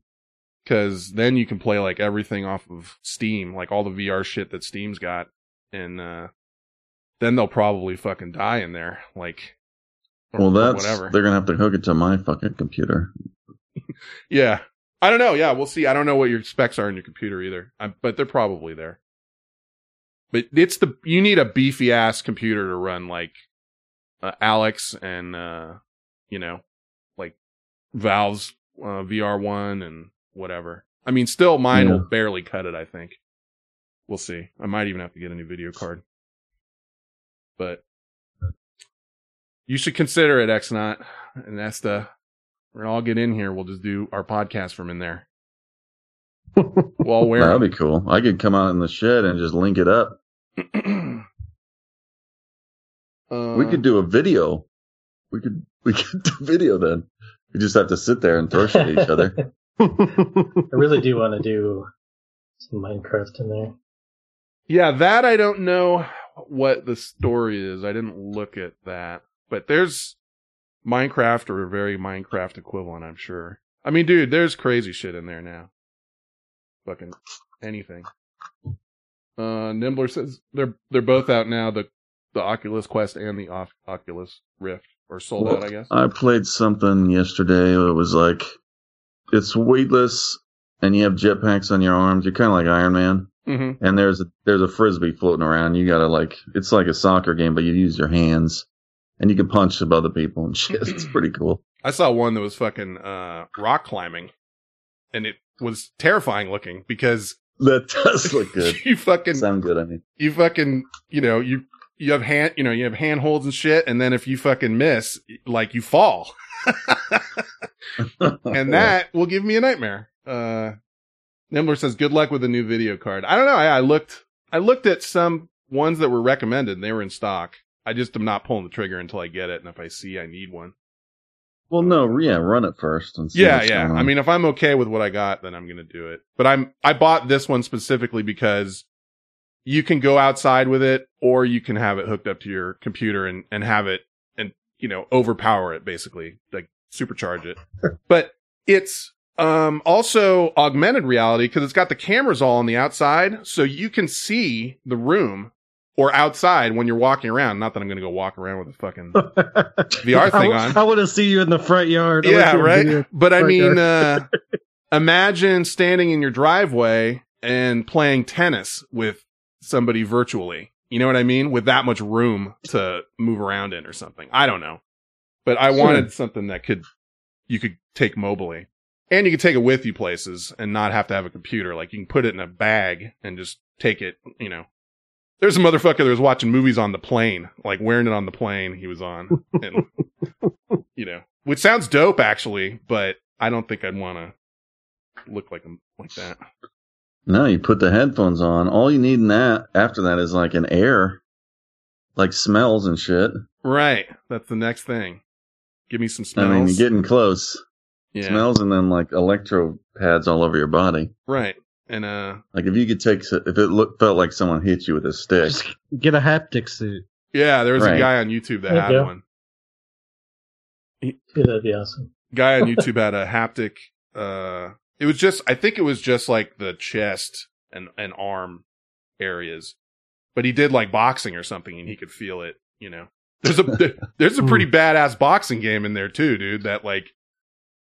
because then you can play like everything off of Steam, like all the VR shit that Steam's got, and then they'll probably fucking die in there. Like, whatever. They're gonna have to hook it to my fucking computer. Yeah, I don't know. Yeah, we'll see. I don't know what your specs are in your computer either, but they're probably there. But you need a beefy ass computer to run like Alyx and like Valve's VR1 and whatever. I mean, still mine will barely cut it, I think. We'll see. I might even have to get a new video card. But you should consider it, X-Not. And that's we're going to all get in here. We'll just do our podcast from in there. We'll all wear That'd be cool. I could come out in the shed and just link it up. We could do a video. We could do video then. We just have to sit there and throw shit at each other. I really do want to do some Minecraft in there. Yeah, that I don't know what the story is. I didn't look at that, but there's Minecraft or a very Minecraft equivalent, I'm sure. I mean, dude, there's crazy shit in there now. Fucking anything. Nimbler says they're both out now. The Oculus Quest and the Oculus Rift are sold out, I guess. I played something yesterday that was like, it's weightless and you have jetpacks on your arms. You're kind of like Iron Man. Mm-hmm. And there's a frisbee floating around. You gotta it's like a soccer game, but you use your hands, and you can punch some other people and shit. It's pretty cool. I saw one that was fucking rock climbing, and it was terrifying looking because that does look good. You fucking sound good. I mean, you fucking you have handholds and shit, and then if you fucking miss, you fall, and that will give me a nightmare. Nimbler says, good luck with a new video card. I don't know. I looked at some ones that were recommended and they were in stock. I just am not pulling the trigger until I get it. And if I see I need one, Well, no, yeah, run it first. And see I mean, if I'm okay with what I got, then I'm going to do it. But I bought this one specifically because you can go outside with it, or you can have it hooked up to your computer and have it and, you know, overpower it, basically, like supercharge it. But it's also augmented reality because it's got the cameras all on the outside. So you can see the room or outside when you're walking around. Not that I'm going to go walk around with a fucking VR thing on. I want to see you in the front yard. Yeah, right. But I mean, imagine standing in your driveway and playing tennis with somebody virtually. You know what I mean? With that much room to move around in or something. I don't know. But I wanted something that you could take mobily. And you can take it with you places and not have to have a computer. Like, you can put it in a bag and just take it, you know. There's a motherfucker that was watching movies on the plane, like wearing it on the plane he was on. And, you know, which sounds dope, actually, but I don't think I'd want to look like him like that. No, you put the headphones on. All you need in that after that is like an air, like smells and shit. Right. That's the next thing. Give me some smells. I mean, you're getting close. Yeah. Smells and then like electro pads all over your body. Right. And like if you could felt like someone hit you with a stick, just get a haptic suit. Yeah, there was a guy on YouTube that had one. That'd be awesome. Guy on YouTube had a haptic. It was just, I think it was just like the chest and arm areas, but he did like boxing or something, and he could feel it. You know, there's a pretty badass boxing game in there too, dude. That like,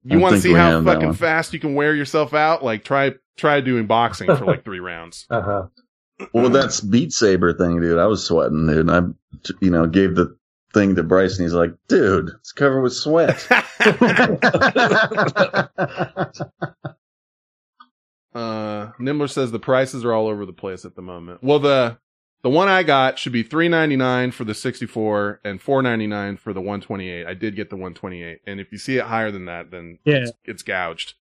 you want to see how fucking fast you can wear yourself out? Like try doing boxing for like 3 rounds. Well, that's Beat Saber thing, dude. I was sweating, dude. I, you know, gave the thing to Bryce, and he's like, "Dude, it's covered with sweat." Nimbler says the prices are all over the place at the moment. Well, the one I got should be $399 for the 64 and $499 for the 128. I did get the 128, and if you see it higher than that, then it's gouged.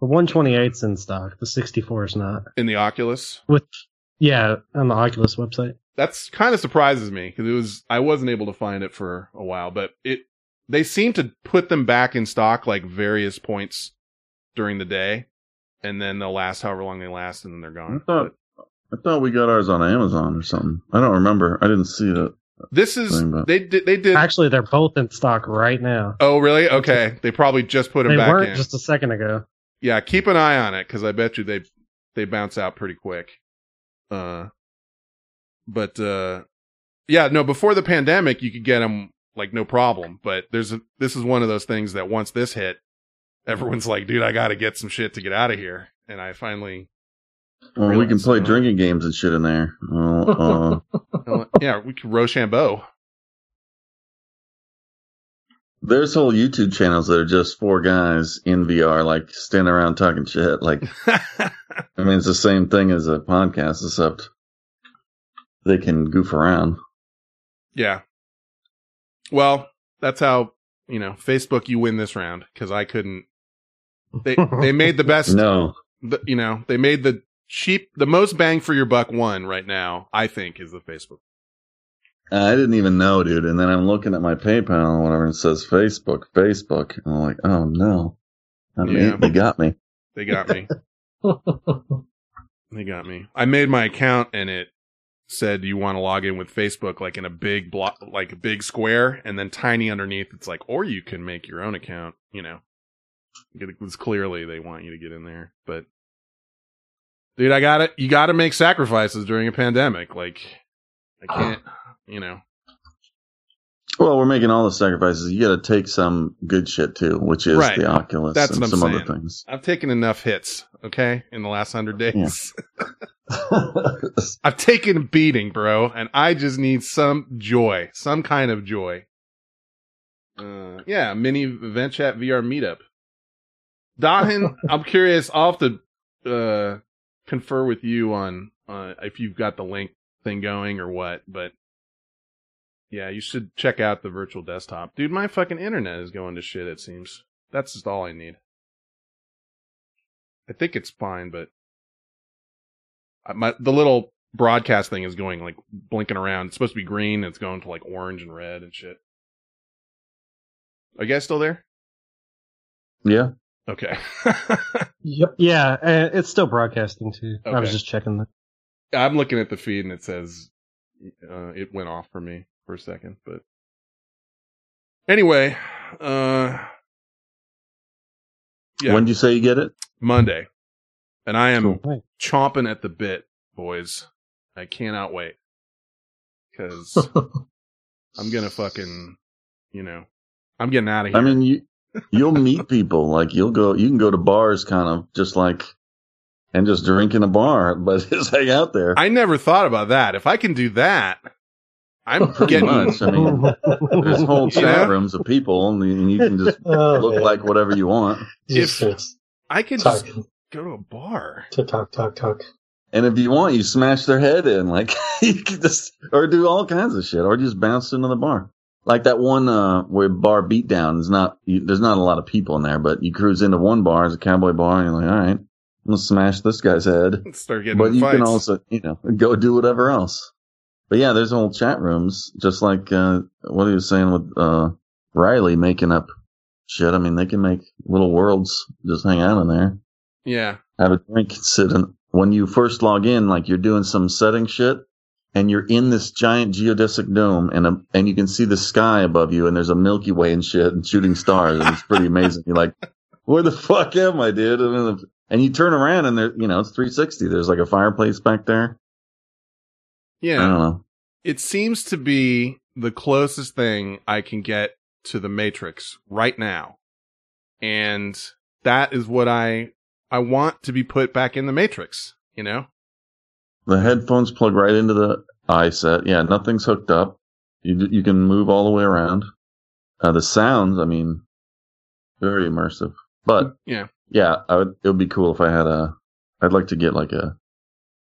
The 128's in stock. The 64 is not. In the Oculus? On the Oculus website. That's kind of surprises me because I wasn't able to find it for a while, but they seem to put them back in stock like various points during the day, and then they'll last however long they last, and then they're gone. I thought we got ours on Amazon or something. I don't remember. I didn't see it. This is they did. Actually, they're both in stock right now. Oh, really? Okay, they probably just put them back in. They weren't just a second ago. Yeah, keep an eye on it, because I bet you they bounce out pretty quick. Before the pandemic, you could get them, like, no problem. But this is one of those things that once this hit, everyone's like, dude, I got to get some shit to get out of here. And I finally... Well, we can play drinking games and shit in there. Yeah, we could Rochambeau. There's whole YouTube channels that are just 4 guys in VR, like standing around talking shit. Like, I mean, it's the same thing as a podcast, except they can goof around. Yeah. Well, that's how, you know, Facebook, you win this round, because I couldn't. They made the best. No. You know, they made the most bang for your buck one right now, I think, is the Facebook. I didn't even know, dude. And then I'm looking at my PayPal and whatever, and it says Facebook. And I'm like, oh, no. They got me. They got me. I made my account, and it said, do you want to log in with Facebook, like in a big block, like a big square, and then tiny underneath. It's like, or you can make your own account, you know. Because clearly they want you to get in there. But, dude, I got it. You got to make sacrifices during a pandemic. Like, I can't. You know, well, we're making all the sacrifices. You got to take some good shit too, which is the Oculus and some other things. I've taken enough hits, okay, in the last 100 days. Yeah. I've taken a beating, bro, and I just need some joy, some kind of joy. Mini VRChat VR meetup. Dahin, I'm curious. I'll have to confer with you on if you've got the link thing going or what, but. Yeah, you should check out the virtual desktop. Dude, my fucking internet is going to shit, it seems. That's just all I need. I think it's fine, but... the little broadcast thing is going, like, blinking around. It's supposed to be green, it's going to, like, orange and red and shit. Are you guys still there? Yeah. Okay. Yep. Yeah, it's still broadcasting too. Okay. I was just checking that. I'm looking at the feed and it says it went off for me for a second, but anyway, yeah. When did you say you get it? Monday. And I am chomping at the bit, boys. I cannot wait. Because I'm going to fucking, you know, I'm getting out of here. I mean, you'll meet people. Like, you can go to bars kind of just like, and just drink in a bar, but just hang out there. I never thought about that. If I can do that, I'm getting much. I mean, there's whole chat rooms of people, and you can just look like whatever you want. If I can just go to a bar to talk. And if you want, you smash their head in, like you can just, or do all kinds of shit, or just bounce into the bar. Like that one where bar beatdown is not. There's not a lot of people in there, but you cruise into one bar, it's a cowboy bar, and you're like, all right, I'm gonna smash this guy's head. Start getting but you fights. Can also, you know, go do whatever else. But yeah, there's old chat rooms, just like what he was saying with Riley making up shit. I mean, they can make little worlds, just hang out in there. Yeah. Have a drink, sit in. When you first log in, like you're doing some setting shit, and you're in this giant geodesic dome, and you can see the sky above you, and there's a Milky Way and shit, and shooting stars, and it's pretty amazing. You're like, where the fuck am I, dude? And you turn around, and there, you know, it's 360. There's like a fireplace back there. Yeah. I don't know. It seems to be the closest thing I can get to the Matrix right now. And that is what I want to be put back in the Matrix, you know? The headphones plug right into the eye set. Yeah, nothing's hooked up. You can move all the way around. The sounds, I mean, very immersive. But, yeah, it would be cool if I had I'd like to get like a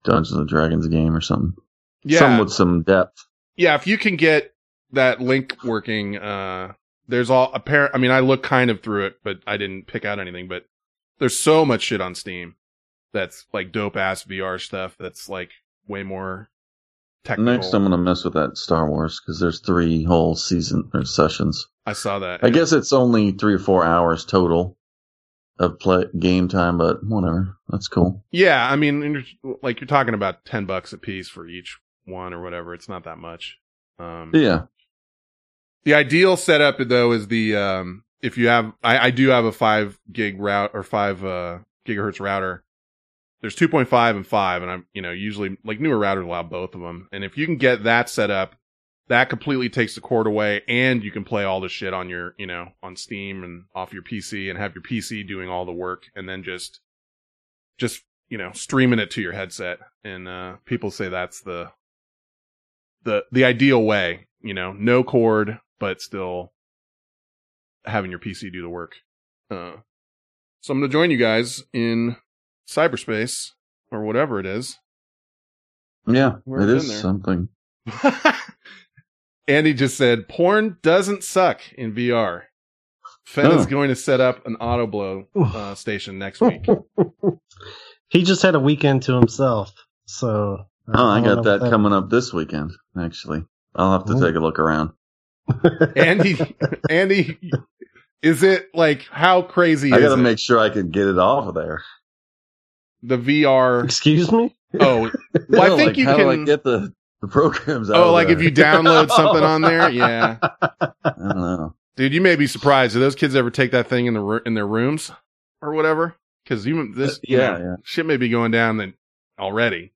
Dungeons and Dragons game or something. Yeah. Some with some depth. Yeah, if you can get that link working, there's all apparent. I mean, I looked kind of through it, but I didn't pick out anything. But there's so much shit on Steam that's like dope ass VR stuff that's like way more technical. Next, I'm gonna mess with that Star Wars because there's 3 whole season or sessions. I saw that. I guess it's only 3 or 4 hours total of game time, but whatever. That's cool. Yeah, I mean, like you're talking about $10 a piece for each one or whatever. It's not that much. Yeah. The ideal setup though is the if you have, I do have a 5 gig route or 5 gigahertz router. There's 2.5 and 5, and I'm usually like newer routers allow both of them. And if you can get that set up, that completely takes the cord away, and you can play all the shit on your on Steam and off your PC, and have your PC doing all the work, and then just streaming it to your headset. And people say that's the ideal way, no cord, but still having your PC do the work. So I'm going to join you guys in cyberspace or whatever it is. Yeah, it is something. Andy just said, porn doesn't suck in VR. Fenn is going to set up an Autoblow station next week. He just had a weekend to himself, so... Oh, I got that coming up this weekend, actually. I'll have to take a look around. Andy, is it like how crazy is it? I gotta make sure I can get it off of there. The VR... Excuse me? Oh, well, I think you can... How do I get the programs out of there? Oh, like if you download something on there? Yeah. I don't know. Dude, you may be surprised. Do those kids ever take that thing in their rooms or whatever? Because even this shit may be going down already.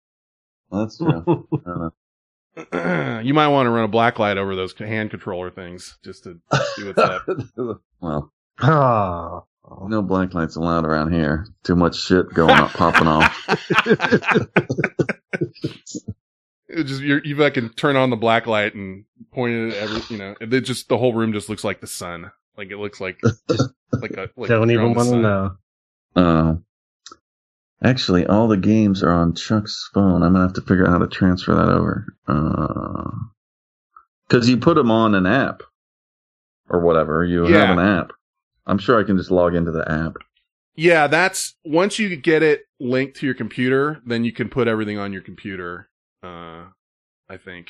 That's true. You might want to run a blacklight over those hand controller things just to see what's up. Well, no blacklights allowed around here. Too much shit going up, popping off. You fucking turn on the blacklight and point it at the whole room just looks like the sun. Like it looks like don't even want to know. Actually, all the games are on Chuck's phone. I'm going to have to figure out how to transfer that over. Because you put them on an app or whatever. You have an app. I'm sure I can just log into the app. Yeah, that's... Once you get it linked to your computer, then you can put everything on your computer, I think.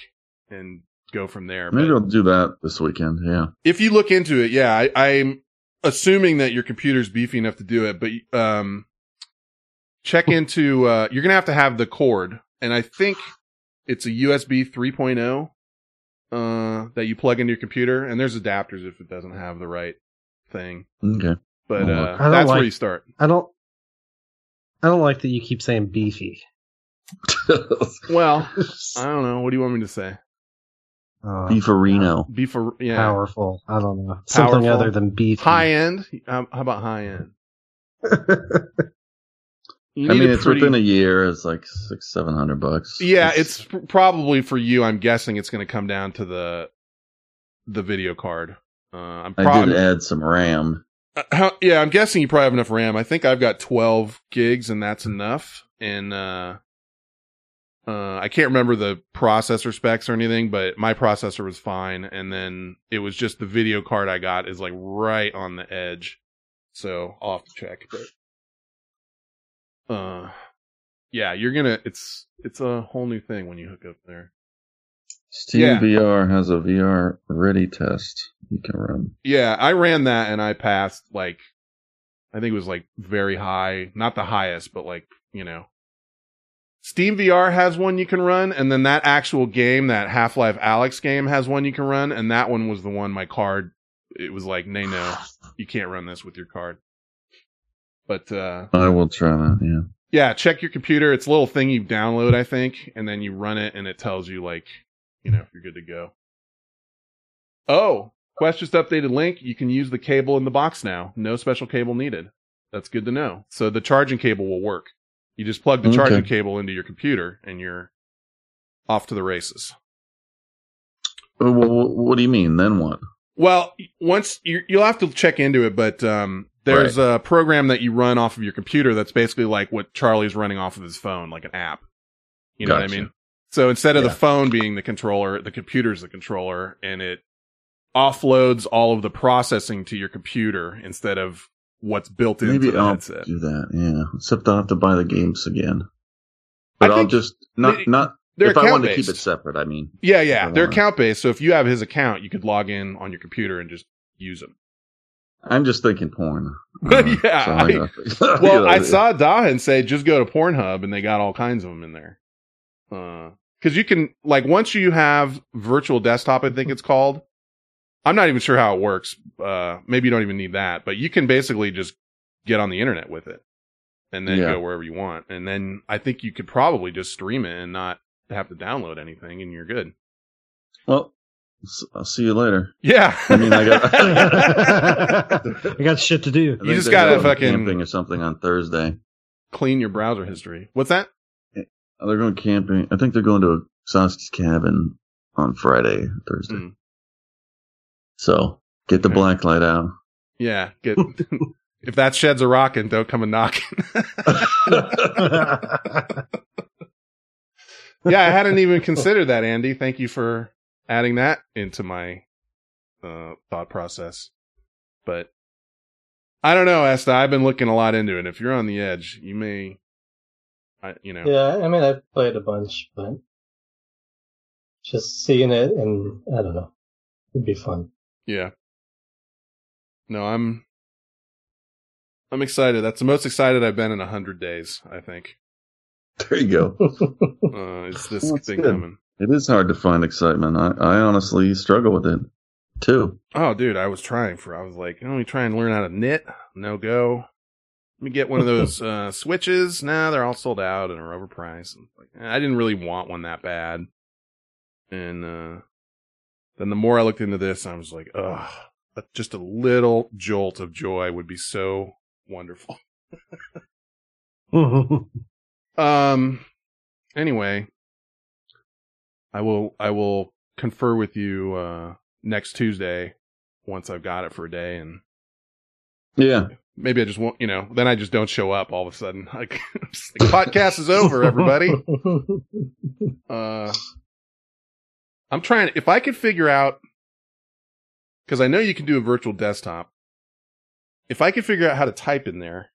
And go from there. Maybe I'll do that this weekend. Yeah. If you look into it, yeah, I'm assuming that your computer's beefy enough to do it, but check into, you're going to have the cord, and I think it's a USB 3.0 that you plug into your computer, and there's adapters if it doesn't have the right thing. Okay. But that's where you start. I don't like that you keep saying beefy. Well, I don't know. What do you want me to say? Beefarino. Yeah. Powerful. I don't know. Something powerful. Other than beefy. High end? How about high end? It's within a year. It's like $600-$700. Yeah, it's probably for you. I'm guessing it's going to come down to the video card. I did add some RAM. I'm guessing you probably have enough RAM. I think I've got 12 gigs, and that's enough. And I can't remember the processor specs or anything, but my processor was fine. And then it was just the video card I got is like right on the edge. So I'll have to check. But it's a whole new thing when you hook up there. Steam VR has a VR ready test you can run. Yeah, I ran that and I passed, like, I think it was like very high, not the highest, but like, you know. Steam VR has one you can run, and then that actual game, that Half-Life Alyx game has one you can run, and that one was the one my card, it was like, no, you can't run this with your card. But I will try that, yeah. Yeah, check your computer. It's a little thing you download, I think, and then you run it and it tells you, like, you know, if you're good to go. Oh, Quest just updated link. You can use the cable in the box now. No special cable needed. That's good to know. So the charging cable will work. You just plug the charging cable into your computer and you're off to the races. Well, what do you mean? Then what? Well, once you'll have to check into it, but there's a program that you run off of your computer that's basically like what Charlie's running off of his phone, like an app. You know what I mean? So instead of the phone being the controller, the computer's the controller, and it offloads all of the processing to your computer instead of what's built into the headset. Maybe I'll do that, yeah. Except I'll have to buy the games again. But I'll just, not if I wanted to keep it separate, I mean. Yeah, yeah, they're account-based, so if you have his account, you could log in on your computer and just use them. I'm just thinking porn. Yeah. I saw Dahan say, just go to Pornhub, and they got all kinds of them in there. Because you can, like, once you have virtual desktop, I think it's called. I'm not even sure how it works. Maybe you don't even need that, but you can basically just get on the internet with it and then go wherever you want. And then I think you could probably just stream it and not have to download anything, and you're good. Well, I'll see you later. Yeah. I mean, I got shit to do. You just got to fucking camping or something on Thursday. Clean your browser history. What's that? They're going camping. I think they're going to Sasuke's cabin on Friday, Thursday. Mm. So get the black light out. Yeah. If that shed's a rockin', don't come a knockin'. Yeah, I hadn't even considered that, Andy. Thank you for adding that into my thought process. But I don't know, Asta. I've been looking a lot into it. If you're on the edge, you may... Yeah, I mean, I've played a bunch, but just seeing it and, I don't know, it'd be fun. Yeah. No, I'm excited. That's the most excited I've been in 100 days, I think. There you go. It's this thing coming. It is hard to find excitement. I honestly struggle with it, too. Oh, dude, let me try and learn how to knit. No go. Let me get one of those switches. Nah, they're all sold out and are overpriced. I didn't really want one that bad. And then the more I looked into this, I was like, ugh, just a little jolt of joy would be so wonderful. Anyway, I will confer with you next Tuesday once I've got it for a day and. Yeah. Maybe I just won't, then I just don't show up all of a sudden. Like, podcast is over, everybody. I'm trying, if I could figure out, because I know you can do a virtual desktop. If I could figure out how to type in there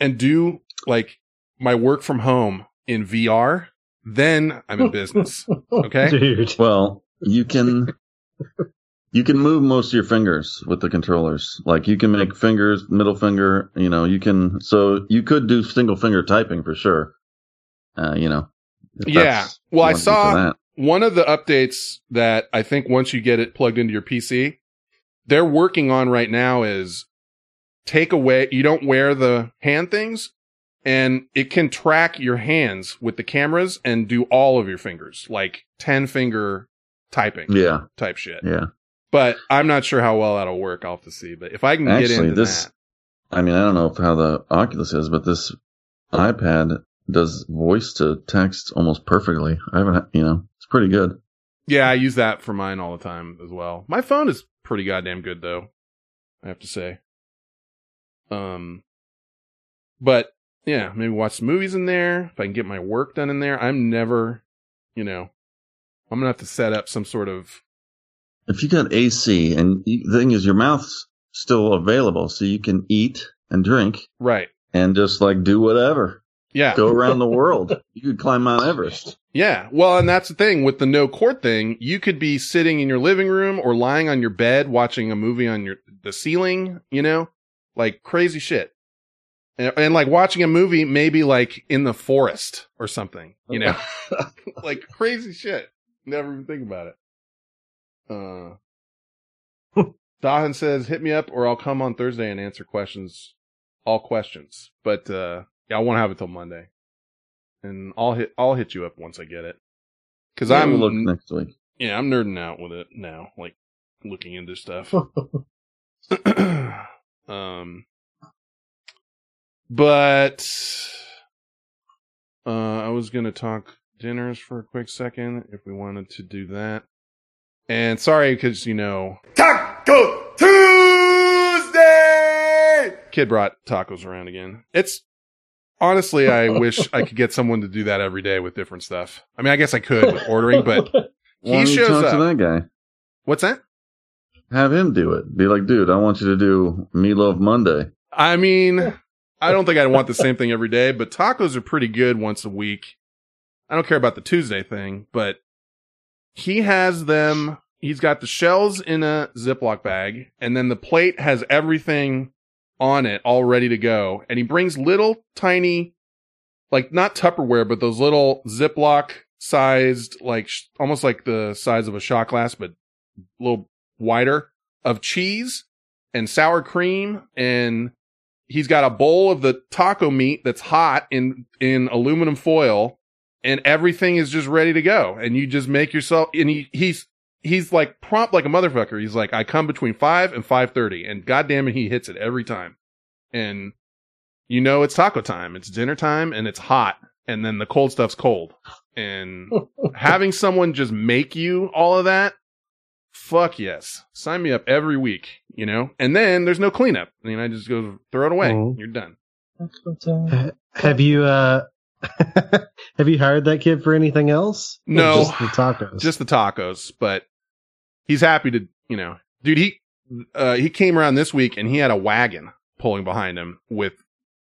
and do, like, my work from home in VR, then I'm in business. Okay? Dude. Well, you can move most of your fingers with the controllers. Like, you can make fingers, middle finger, you know, you can... So, you could do single finger typing for sure. You know. Yeah. Well, I saw one of the updates that I think once you get it plugged into your PC, they're working on right now is take away... You don't wear the hand things, and it can track your hands with the cameras and do all of your fingers, like 10-finger typing, type shit. Yeah. But I'm not sure how well that'll work. I'll have to see. But if I can get into this, I mean, I don't know how the Oculus is, but this iPad does voice to text almost perfectly. I haven't, you know, it's pretty good. Yeah, I use that for mine all the time as well. My phone is pretty goddamn good, though, I have to say. But yeah, maybe watch some movies in there. If I can get my work done in there, I'm never, you know, I'm going to have to set up some sort of... If you got AC, and the thing is your mouth's still available, so you can eat and drink. Right. And just, like, do whatever. Yeah. Go around the world. You could climb Mount Everest. Yeah. Well, and that's the thing. With the no-cord thing, you could be sitting in your living room or lying on your bed watching a movie on the ceiling, you know? Like, crazy shit. And like watching a movie, maybe like in the forest or something, you know, like crazy shit. Never even think about it. Dahan says, hit me up or I'll come on Thursday and answer questions, all questions. But, yeah, I won't have it till Monday, and I'll hit you up once I get it. Cause I'm looking next week. Yeah. I'm nerding out with it now, like looking into stuff. But, I was going to talk dinners for a quick second if we wanted to do that. And sorry, because, you know, Taco Tuesday! Kid brought tacos around again. It's honestly, I wish I could get someone to do that every day with different stuff. I mean, I guess I could with ordering, but he shows up. To that guy? What's that? Have him do it. Be like, dude, I want you to do Meatloaf Monday. I mean... I don't think I'd want the same thing every day, but tacos are pretty good once a week. I don't care about the Tuesday thing, but he has them. He's got the shells in a Ziploc bag, and then the plate has everything on it all ready to go. And he brings little tiny, like not Tupperware, but those little Ziploc sized, like almost like the size of a shot glass, but a little wider, of cheese and sour cream, and he's got a bowl of the taco meat that's hot in aluminum foil, and everything is just ready to go. And you just make yourself, and he's like prompt like a motherfucker. He's like, I come between 5 and 5:30, and goddamn it, he hits it every time. And you know, it's taco time, it's dinner time, and it's hot. And then the cold stuff's cold, and having someone just make you all of that. Fuck yes. Sign me up every week, you know? And then there's no cleanup. I mean, I just go throw it away. Mm-hmm. You're done. Have you hired that kid for anything else? No. Or just the tacos. Just the tacos, but he's happy to, you know. Dude, he came around this week and he had a wagon pulling behind him with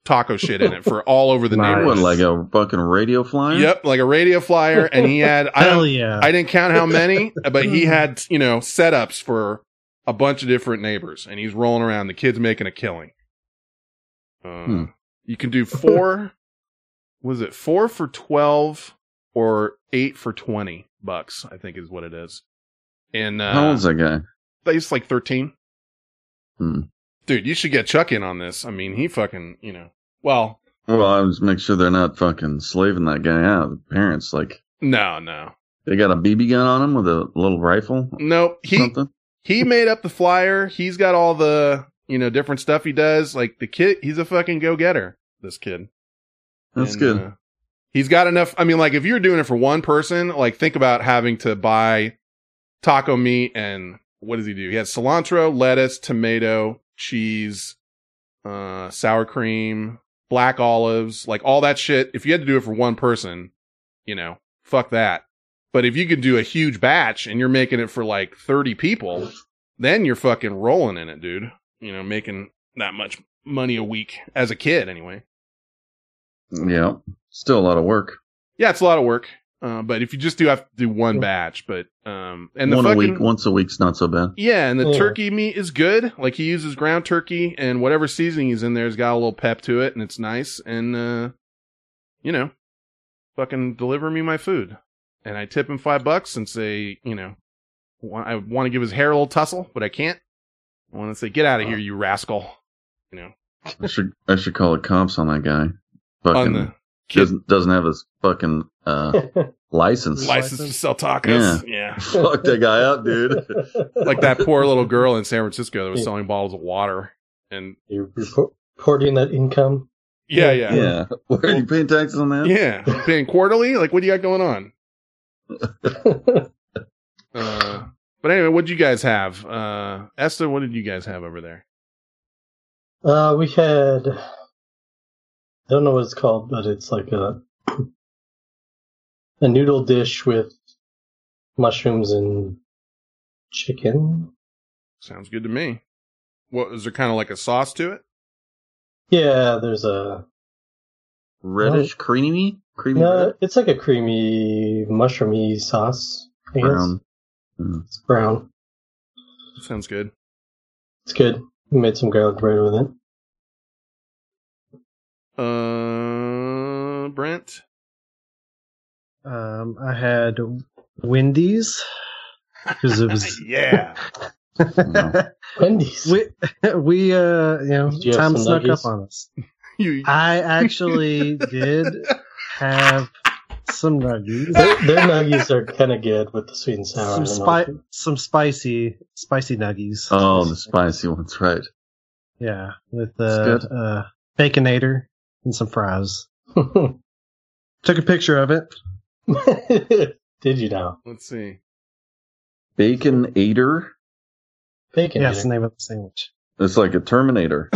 taco shit in it for all over the neighborhood. Like a fucking radio flyer? Yep, like a radio flyer, and he had... I didn't count how many, but he had, you know, setups for a bunch of different neighbors, and he's rolling around. The kid's making a killing. You can do 4 for 12 or 8 for $20, I think is what it is. And how old's that guy? He's like 13. Dude, you should get Chuck in on this. I mean, he fucking, you know, well, I just make sure they're not fucking slaving that guy out. The parents, like, no, they got a BB gun on him with a little rifle. Nope. He made up the flyer. He's got all the, you know, different stuff he does. Like the kid, he's a fucking go-getter. This kid. That's good. He's got enough. I mean, like if you're doing it for one person, like think about having to buy taco meat and what does he do? He has cilantro, lettuce, tomato, cheese, sour cream, black olives, like all that shit. If you had to do it for one person, you know, fuck that. But if you could do a huge batch and you're making it for like 30 people, then you're fucking rolling in it, dude. You know, making that much money a week as a kid anyway. Yeah. Still a lot of work. Yeah, it's a lot of work. But if you just do have to do one batch, but and the one fucking, a week, once a week's not so bad. Yeah, and the turkey meat is good. Like he uses ground turkey, and whatever seasoning he's in there's got a little pep to it, and it's nice. And you know, fucking deliver me my food, and I tip him $5 and say, you know, I want to give his hair a little tussle, but I can't. I want to say, get out of here, you rascal. You know, I should call it comps on that guy. Fucking. Doesn't have his fucking license. License to sell tacos. Yeah. Fuck that guy up, dude. Like that poor little girl in San Francisco that was selling bottles of water. And you're reporting that income? Yeah. What, are you paying taxes on that? Yeah. Paying quarterly? Like, what do you got going on? But anyway, what did you guys have? Esther, what did you guys have over there? We had... I don't know what it's called, but it's like a noodle dish with mushrooms and chicken. Sounds good to me. What, is there kind of like a sauce to it? Yeah, there's a... Reddish, creamy? No, it's like a creamy, mushroomy sauce, I guess. Brown. Mm. It's brown. Sounds good. It's good. We made some garlic bread with it. Brent? I had Wendy's. Because it was... yeah. Wendy's. We you know, time snuck up on us. I actually did have some nuggies. Their nuggies are kind of good with the sweet and sour. Some spicy nuggies. Oh, the spicy ones, right. Yeah, with Baconator. And some fries. Took a picture of it. Did you now? Let's see. Baconator? Baconator. Yeah, that's the name of the sandwich. It's like a Terminator.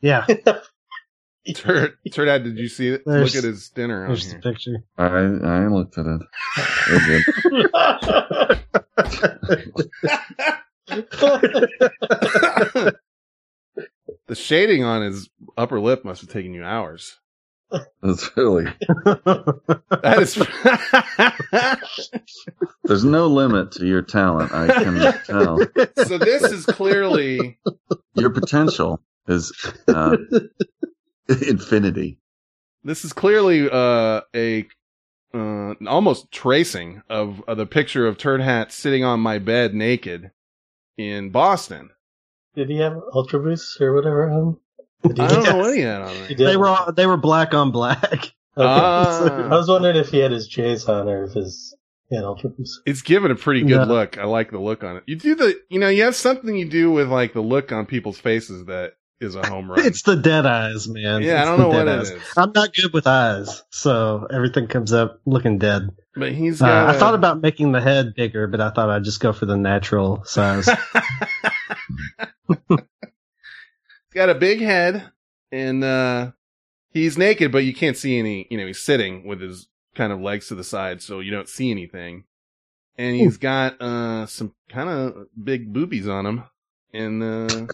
Yeah. Turdad, did you see it? Look at his dinner. There's the picture. I looked at it. It did. The shading on his upper lip must have taken you hours. That's really... That is... There's no limit to your talent, I can tell. So this is clearly... Your potential is infinity. This is clearly a almost tracing of the picture of Turd Hat sitting on my bed naked in Boston. Did he have Ultra Boost or whatever on? I don't know what he had on there. They were black on black. Okay. I was wondering if he had his J's on or if he had Ultra Boost. It's given a pretty good look. I like the look on it. You do you have something you do with like the look on people's faces that is a home run. It's the dead eyes, man. Yeah, I don't know what it is. I'm not good with eyes, so everything comes up looking dead. But he's got I thought about making the head bigger, but I thought I'd just go for the natural size. He's got a big head, and he's naked, but you can't see any. You know, he's sitting with his kind of legs to the side, so you don't see anything. And he's got some kind of big boobies on him, and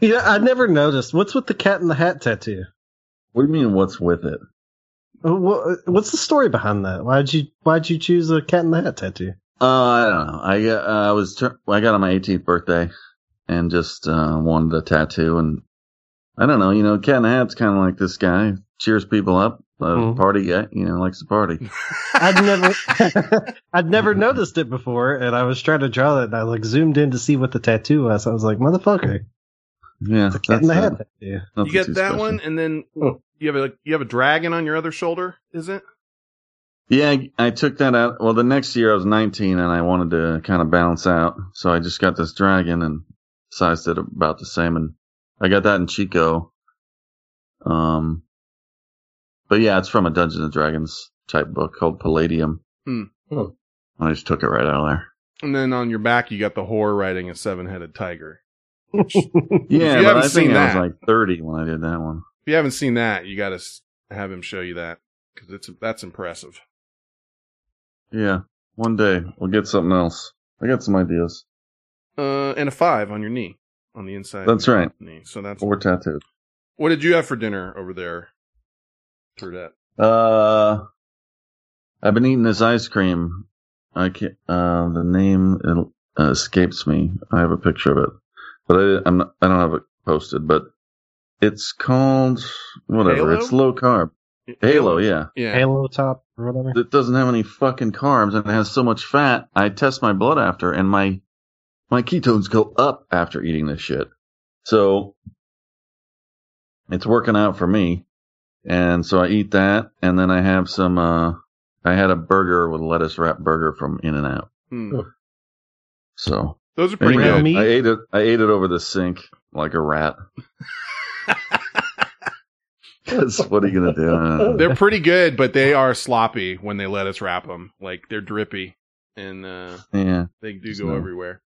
yeah, I never noticed. What's with the Cat in the Hat tattoo? What do you mean? What's with it? What's the story behind that? Why'd you choose a Cat in the Hat tattoo? I don't know. I got on my 18th birthday and just wanted a tattoo, and I don't know. You know, Cat in the Hat's kind of like this guy, cheers people up, party guy. You know, likes to party. I'd never noticed it before, and I was trying to draw it, and I zoomed in to see what the tattoo was. I was like, motherfucker, yeah, Cat in the Hat. Yeah, you get that special. One, and then you have a dragon on your other shoulder, is it? Yeah, I took that out. Well, the next year I was 19 and I wanted to kind of balance out. So I just got this dragon and sized it about the same. And I got that in Chico. But yeah, it's from a Dungeons and Dragons type book called Palladium. Oh. I just took it right out of there. And then on your back, you got the whore riding a 7-headed tiger. Which, yeah, but I think I was like 30 when I did that one. If you haven't seen that, you got to have him show you that. Because that's impressive. Yeah, one day we'll get something else. I got some ideas. And a 5 on your knee, on the inside. That's right. Knee. So that's 4 tattooed. What did you have for dinner over there, through that? I've been eating this ice cream. I can't, the name escapes me. I have a picture of it, but I don't have it posted. But it's called whatever. Halo? It's low carb. Halo, yeah. Halo Top or whatever. It doesn't have any fucking carbs and it has so much fat. I test my blood after, and my ketones go up after eating this shit. So it's working out for me. And so I eat that, and then I have some. I had a burger with lettuce wrapped burger from In-N-Out. Hmm. So those are pretty good. Meat? I ate it over the sink like a rat. What are you gonna do? They're pretty good, but they are sloppy when they let us wrap them. Like they're drippy, and they do go everywhere.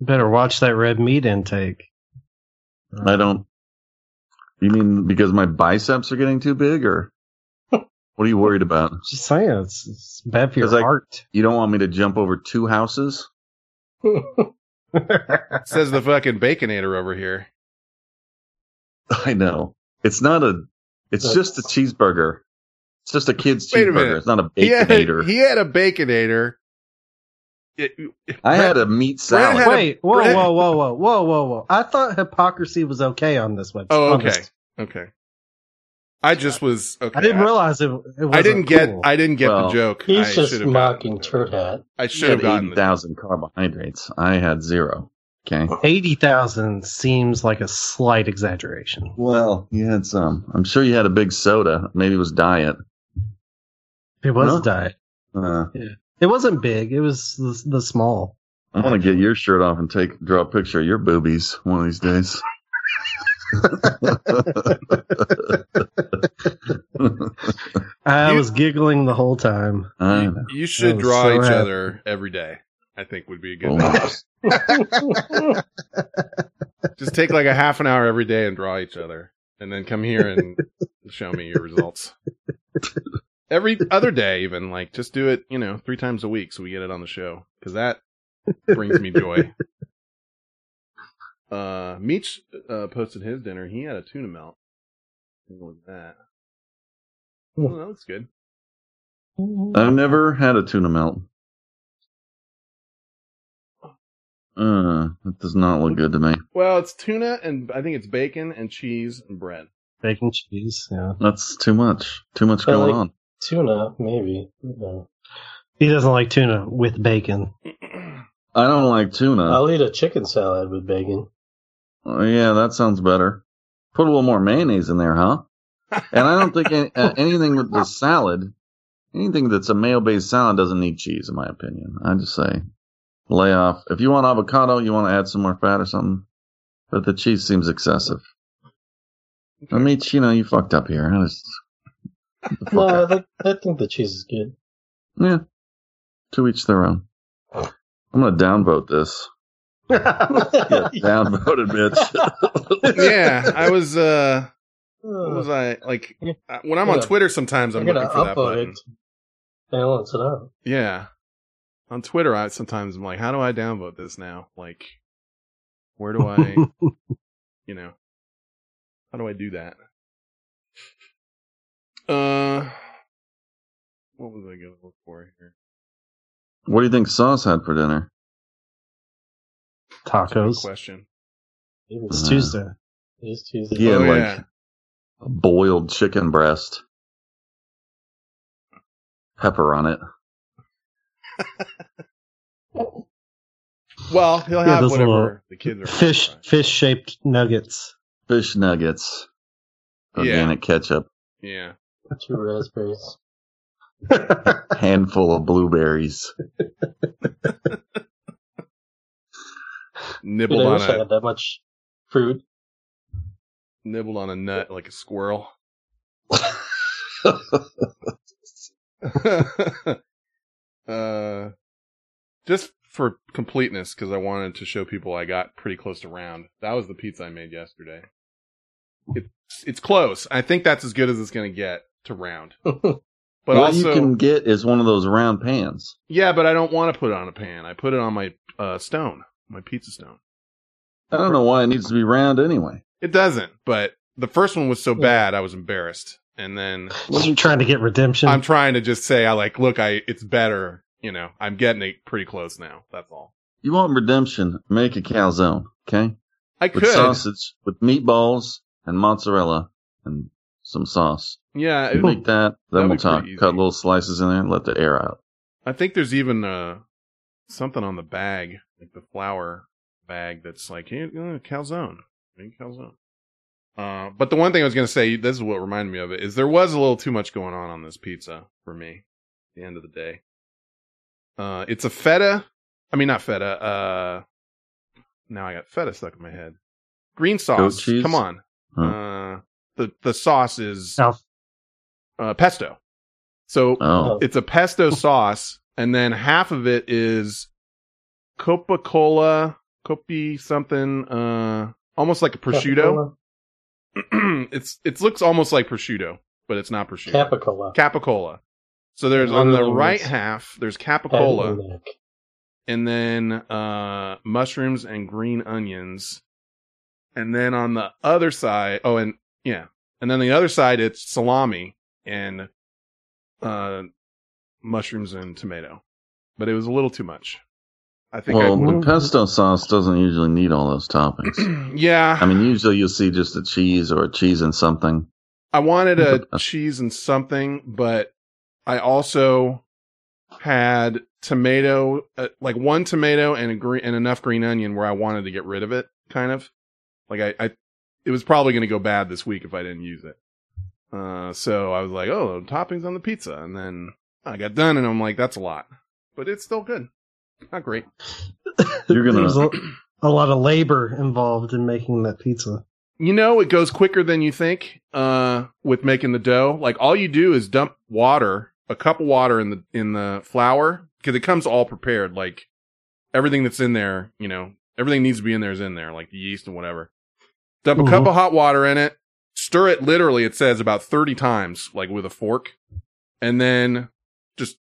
Better watch that red meat intake. I don't. You mean because my biceps are getting too big, or what are you worried about? Just saying, it's bad for your heart. You don't want me to jump over two houses? Says the fucking Baconator over here. I know. It's not a. It's just a cheeseburger. It's just a kid's cheeseburger. It's not a Baconator. He had a Baconator. I had a meat salad. Wait, whoa! I thought hypocrisy was okay on this website. Oh, okay. I just was. Okay. I didn't realize it. I didn't get the joke. He's just mocking Turhat. I should have gotten 80,000 carbohydrates. I had zero. Okay. 80,000 seems like a slight exaggeration. Well, you had some. I'm sure you had a big soda. Maybe it was diet. It was diet. Yeah. It wasn't big. It was the small. I want to get your shirt off and draw a picture of your boobies one of these days. I was giggling the whole time. You should draw each other every day. I think would be a good thing. Just take like a half an hour every day and draw each other, and then come here and show me your results. Every other day, even, like, just do it, 3 times a week so we get it on the show. Because that brings me joy. Meech posted his dinner. He had a tuna melt. Look at that. Oh, that looks good. I've never had a tuna melt. That does not look good to me. Well, it's tuna, and I think it's bacon and cheese and bread. Bacon, cheese, yeah. That's too much. Too much going on. Tuna, maybe. No. He doesn't like tuna with bacon. I don't like tuna. I'll eat a chicken salad with bacon. Oh, yeah, that sounds better. Put a little more mayonnaise in there, huh? And I don't think anything with the salad, anything that's a mayo-based salad doesn't need cheese, in my opinion. I just say, lay off. If you want avocado, you want to add some more fat or something. But the cheese seems excessive. Okay. I mean, you fucked up here. I think the cheese is good. Yeah. To each their own. I'm going to downvote this. Yeah, downvoted, bitch. Yeah, I was, what was I, like, when I'm on Twitter sometimes I'm looking for that button. Balance it out. Yeah. On Twitter, sometimes I'm like, how do I downvote this now? Like, where do I, how do I do that? What was I going to look for here? What do you think Sauce had for dinner? Tacos. Question. It's Tuesday. It is Tuesday. Yeah, a boiled chicken breast, pepper on it. Well, he'll have whatever the kids are. Fish-shaped nuggets. Fish nuggets, organic ketchup, two raspberries, a handful of blueberries, nibbled on I had that much food. Nibbled on a nut like a squirrel. Just for completeness, because I wanted to show people I got pretty close to round. That was the pizza I made yesterday. It's close. I think that's as good as it's going to get to round. But you can get is one of those round pans. Yeah, but I don't want to put it on a pan. I put it on my stone, my pizza stone. I don't know why it needs to be round anyway. It doesn't, but the first one was so bad I was embarrassed. And then you trying to get redemption? I'm trying to just say, it's better. You know, I'm getting it pretty close now. That's all. You want redemption? Make a calzone, okay? I could. With sausage, with meatballs and mozzarella and some sauce. Yeah, make that. Then we'll talk. Cut little slices in there and let the air out. I think there's even something on the bag, like the flour bag, that's like calzone. Make calzone. But the one thing I was going to say, this is what reminded me of it, is there was a little too much going on this pizza for me at the end of the day. It's a feta. I mean, not feta. Now I got feta stuck in my head. Green sauce. Come on. Hmm. The sauce is pesto. So it's a pesto sauce. And then half of it is Coca-Cola, Copi something, almost like a prosciutto. It looks almost like prosciutto, but it's not prosciutto. Capicola. So there's on the right half, there's capicola, and then mushrooms and green onions, and then on the other side, and then the other side it's salami and mushrooms and tomato. But it was a little too much. The pesto sauce doesn't usually need all those toppings. Yeah. I mean, usually you'll see just a cheese or a cheese and something. I wanted a cheese and something, but I also had tomato, like one tomato and enough green onion where I wanted to get rid of it, kind of. Like it was probably going to go bad this week if I didn't use it. So I was like, toppings on the pizza. And then I got done and I'm like, that's a lot. But it's still good. Not great. There's a lot of labor involved in making that pizza. You know, it goes quicker than you think with making the dough. Like, all you do is dump water, a cup of water in the flour, because it comes all prepared. Like, everything that's in there, you know, everything needs to be in there is in there, like the yeast and whatever. Dump a cup of hot water in it, stir it literally, it says, about 30 times, like with a fork, and then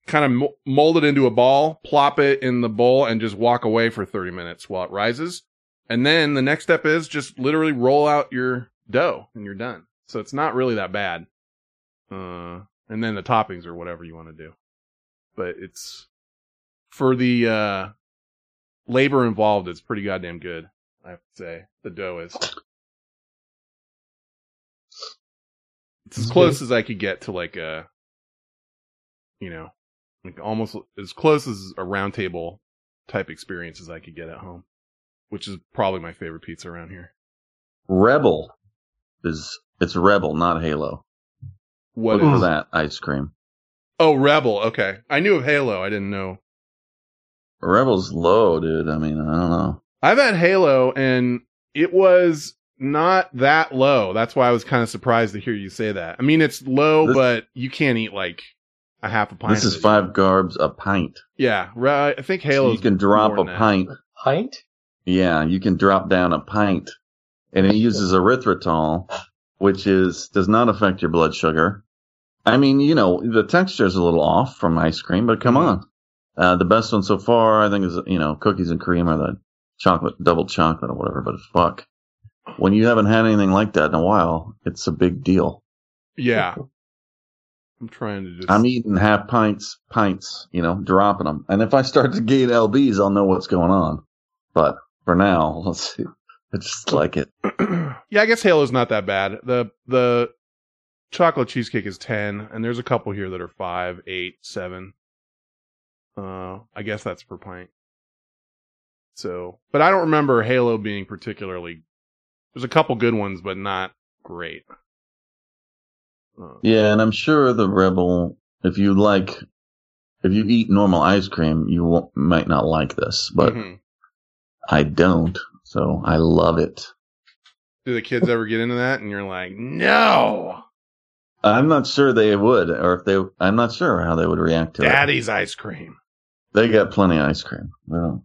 kind of mold it into a ball, plop it in the bowl, and just walk away for 30 minutes while it rises. And then the next step is just literally roll out your dough, and you're done. So it's not really that bad. And then the toppings or whatever you want to do. But it's, for the labor involved, it's pretty goddamn good, I have to say. The dough is. It's as close as I could get to like almost as close as a round table type experience as I could get at home, which is probably my favorite pizza around here. Rebel it's Rebel, not Halo. What is that ice cream? Oh, Rebel. Okay, I knew of Halo. I didn't know. Rebel's low, dude. I mean, I don't know. I've had Halo, and it was not that low. That's why I was kind of surprised to hear you say that. I mean, it's low, but you can't eat like a half a pint. This is $5 a pint. Yeah, right. I think Halo. So you can drop a pint. A pint? Yeah, you can drop down a pint, and it uses erythritol, which does not affect your blood sugar. I mean, you know, the texture is a little off from ice cream, but come on, the best one so far, I think, is cookies and cream or the chocolate, double chocolate or whatever. But fuck, when you haven't had anything like that in a while, it's a big deal. Yeah. I'm trying to just... I'm eating half pints, dropping them. And if I start to gain LBs, I'll know what's going on. But for now, let's see. I just like it. Yeah, I guess Halo's not that bad. The chocolate cheesecake is 10, and there's a couple here that are 5, 8, 7. I guess that's per pint. So, but I don't remember Halo being particularly... There's a couple good ones, but not great. Yeah, and I'm sure the Rebel, if you eat normal ice cream, you might not like this, but I don't, so I love it. Do the kids ever get into that? And you're like, no! I'm not sure they would, I'm not sure how they would react to Daddy's ice cream. They got plenty of ice cream. Well,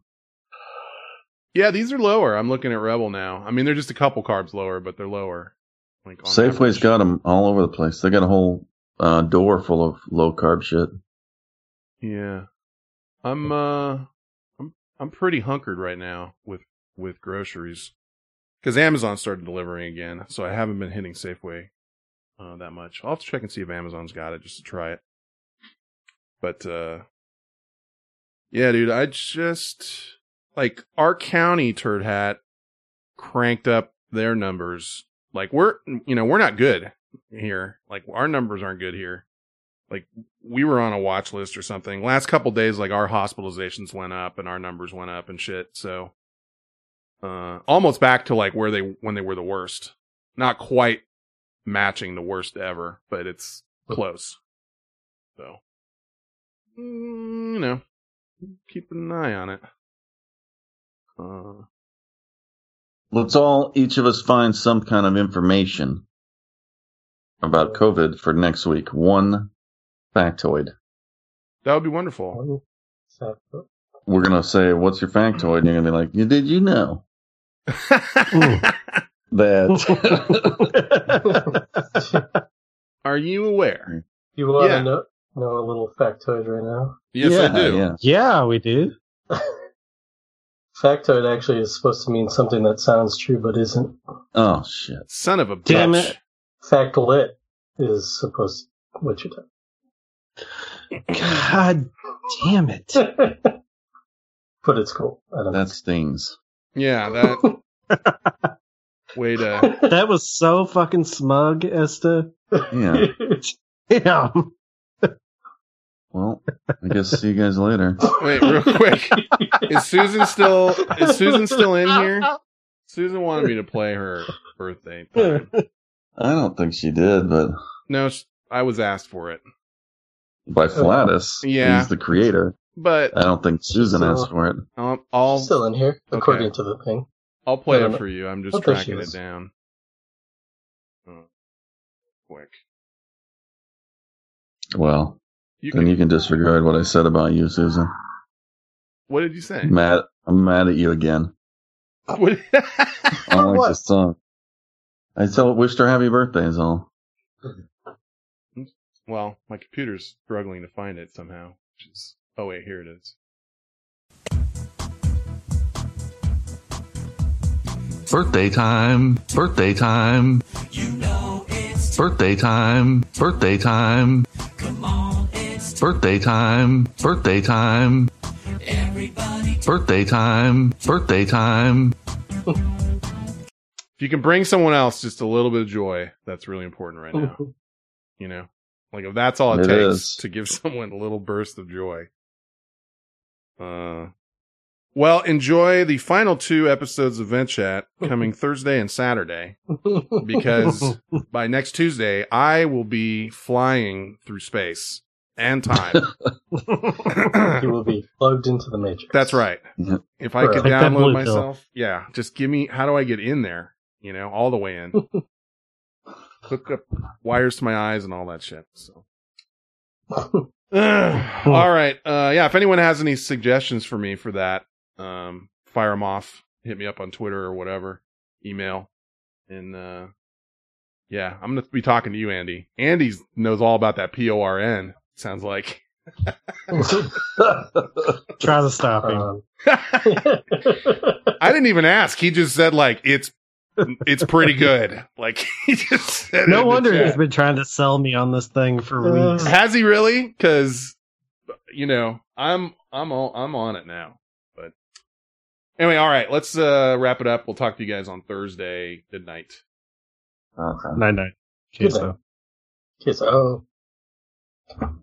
yeah, these are lower. I'm looking at Rebel now. I mean, they're just a couple carbs lower, but they're lower. Like Safeway's got them all over the place. They got a whole door full of low carb shit. Yeah, I'm pretty hunkered right now with groceries because Amazon started delivering again, so I haven't been hitting Safeway that much. I'll have to check and see if Amazon's got it just to try it. But, yeah, dude, I just, like, our county turd hat cranked up their numbers. Like, we're not good here. Like, our numbers aren't good here. Like, we were on a watch list or something. Last couple days, like, our hospitalizations went up and our numbers went up and shit. So, almost back to, like, when they were the worst. Not quite matching the worst ever, but it's close. So, you know. Keep an eye on it. Let's all, each of us, find some kind of information about COVID for next week. One factoid. That would be wonderful. We're going to say, what's your factoid? And you're going to be like, did you know? that. Are you aware? You want to know? Know a little factoid right now? Yes, yeah, I do. Yeah we do. Factoid actually is supposed to mean something that sounds true but isn't. Oh, shit. Son of a bitch. Damn it. Factlet is supposed to... What you done? God damn it. But it's cool. I don't know. That stings. Yeah, that... Wait a... That was so fucking smug, Esther. Yeah. Yeah. Well, I guess see you guys later. Wait, real quick. Is Susan still in here? Susan wanted me to play her birthday thing. I don't think she did, but... No, I was asked for it. By Flatus. Yeah. He's the creator. But... I don't think Susan asked for it. She's still in here, according to the thing. I'll play it for you. I'm just tracking it down. Oh, quick. Well... You can disregard what I said about you, Susan. What did you say? I'm mad at you again. What? I don't like this song. I wished her happy birthday is all. Well, my computer's struggling to find it somehow. Oh, wait, here it is. Birthday time. Birthday time. You know it's birthday time. Birthday time. Come on. Birthday time, birthday time. Everybody. Birthday time, birthday time. If you can bring someone else just a little bit of joy, that's really important right now. You know? Like, if that's all it takes to give someone a little burst of joy. Well, enjoy the final two episodes of VentChat coming Thursday and Saturday, because by next Tuesday, I will be flying through space. And time. You will be plugged into the Matrix. That's right. Mm-hmm. If I could download myself, just give me, how do I get in there? You know, all the way in. Hook up wires to my eyes and all that shit. So. All right. If anyone has any suggestions for me for that, fire them off. Hit me up on Twitter or whatever. Email. And, I'm going to be talking to you, Andy. Andy knows all about that PORN. Sounds like. Try to stop him. I didn't even ask. He just said, like, it's pretty good. Like, he just said. No wonder he's been trying to sell me on this thing for weeks. Has he really? Because, you know, I'm on it now. But anyway, all right, let's wrap it up. We'll talk to you guys on Thursday. Good night. Okay. Night night. Kiss. Oh.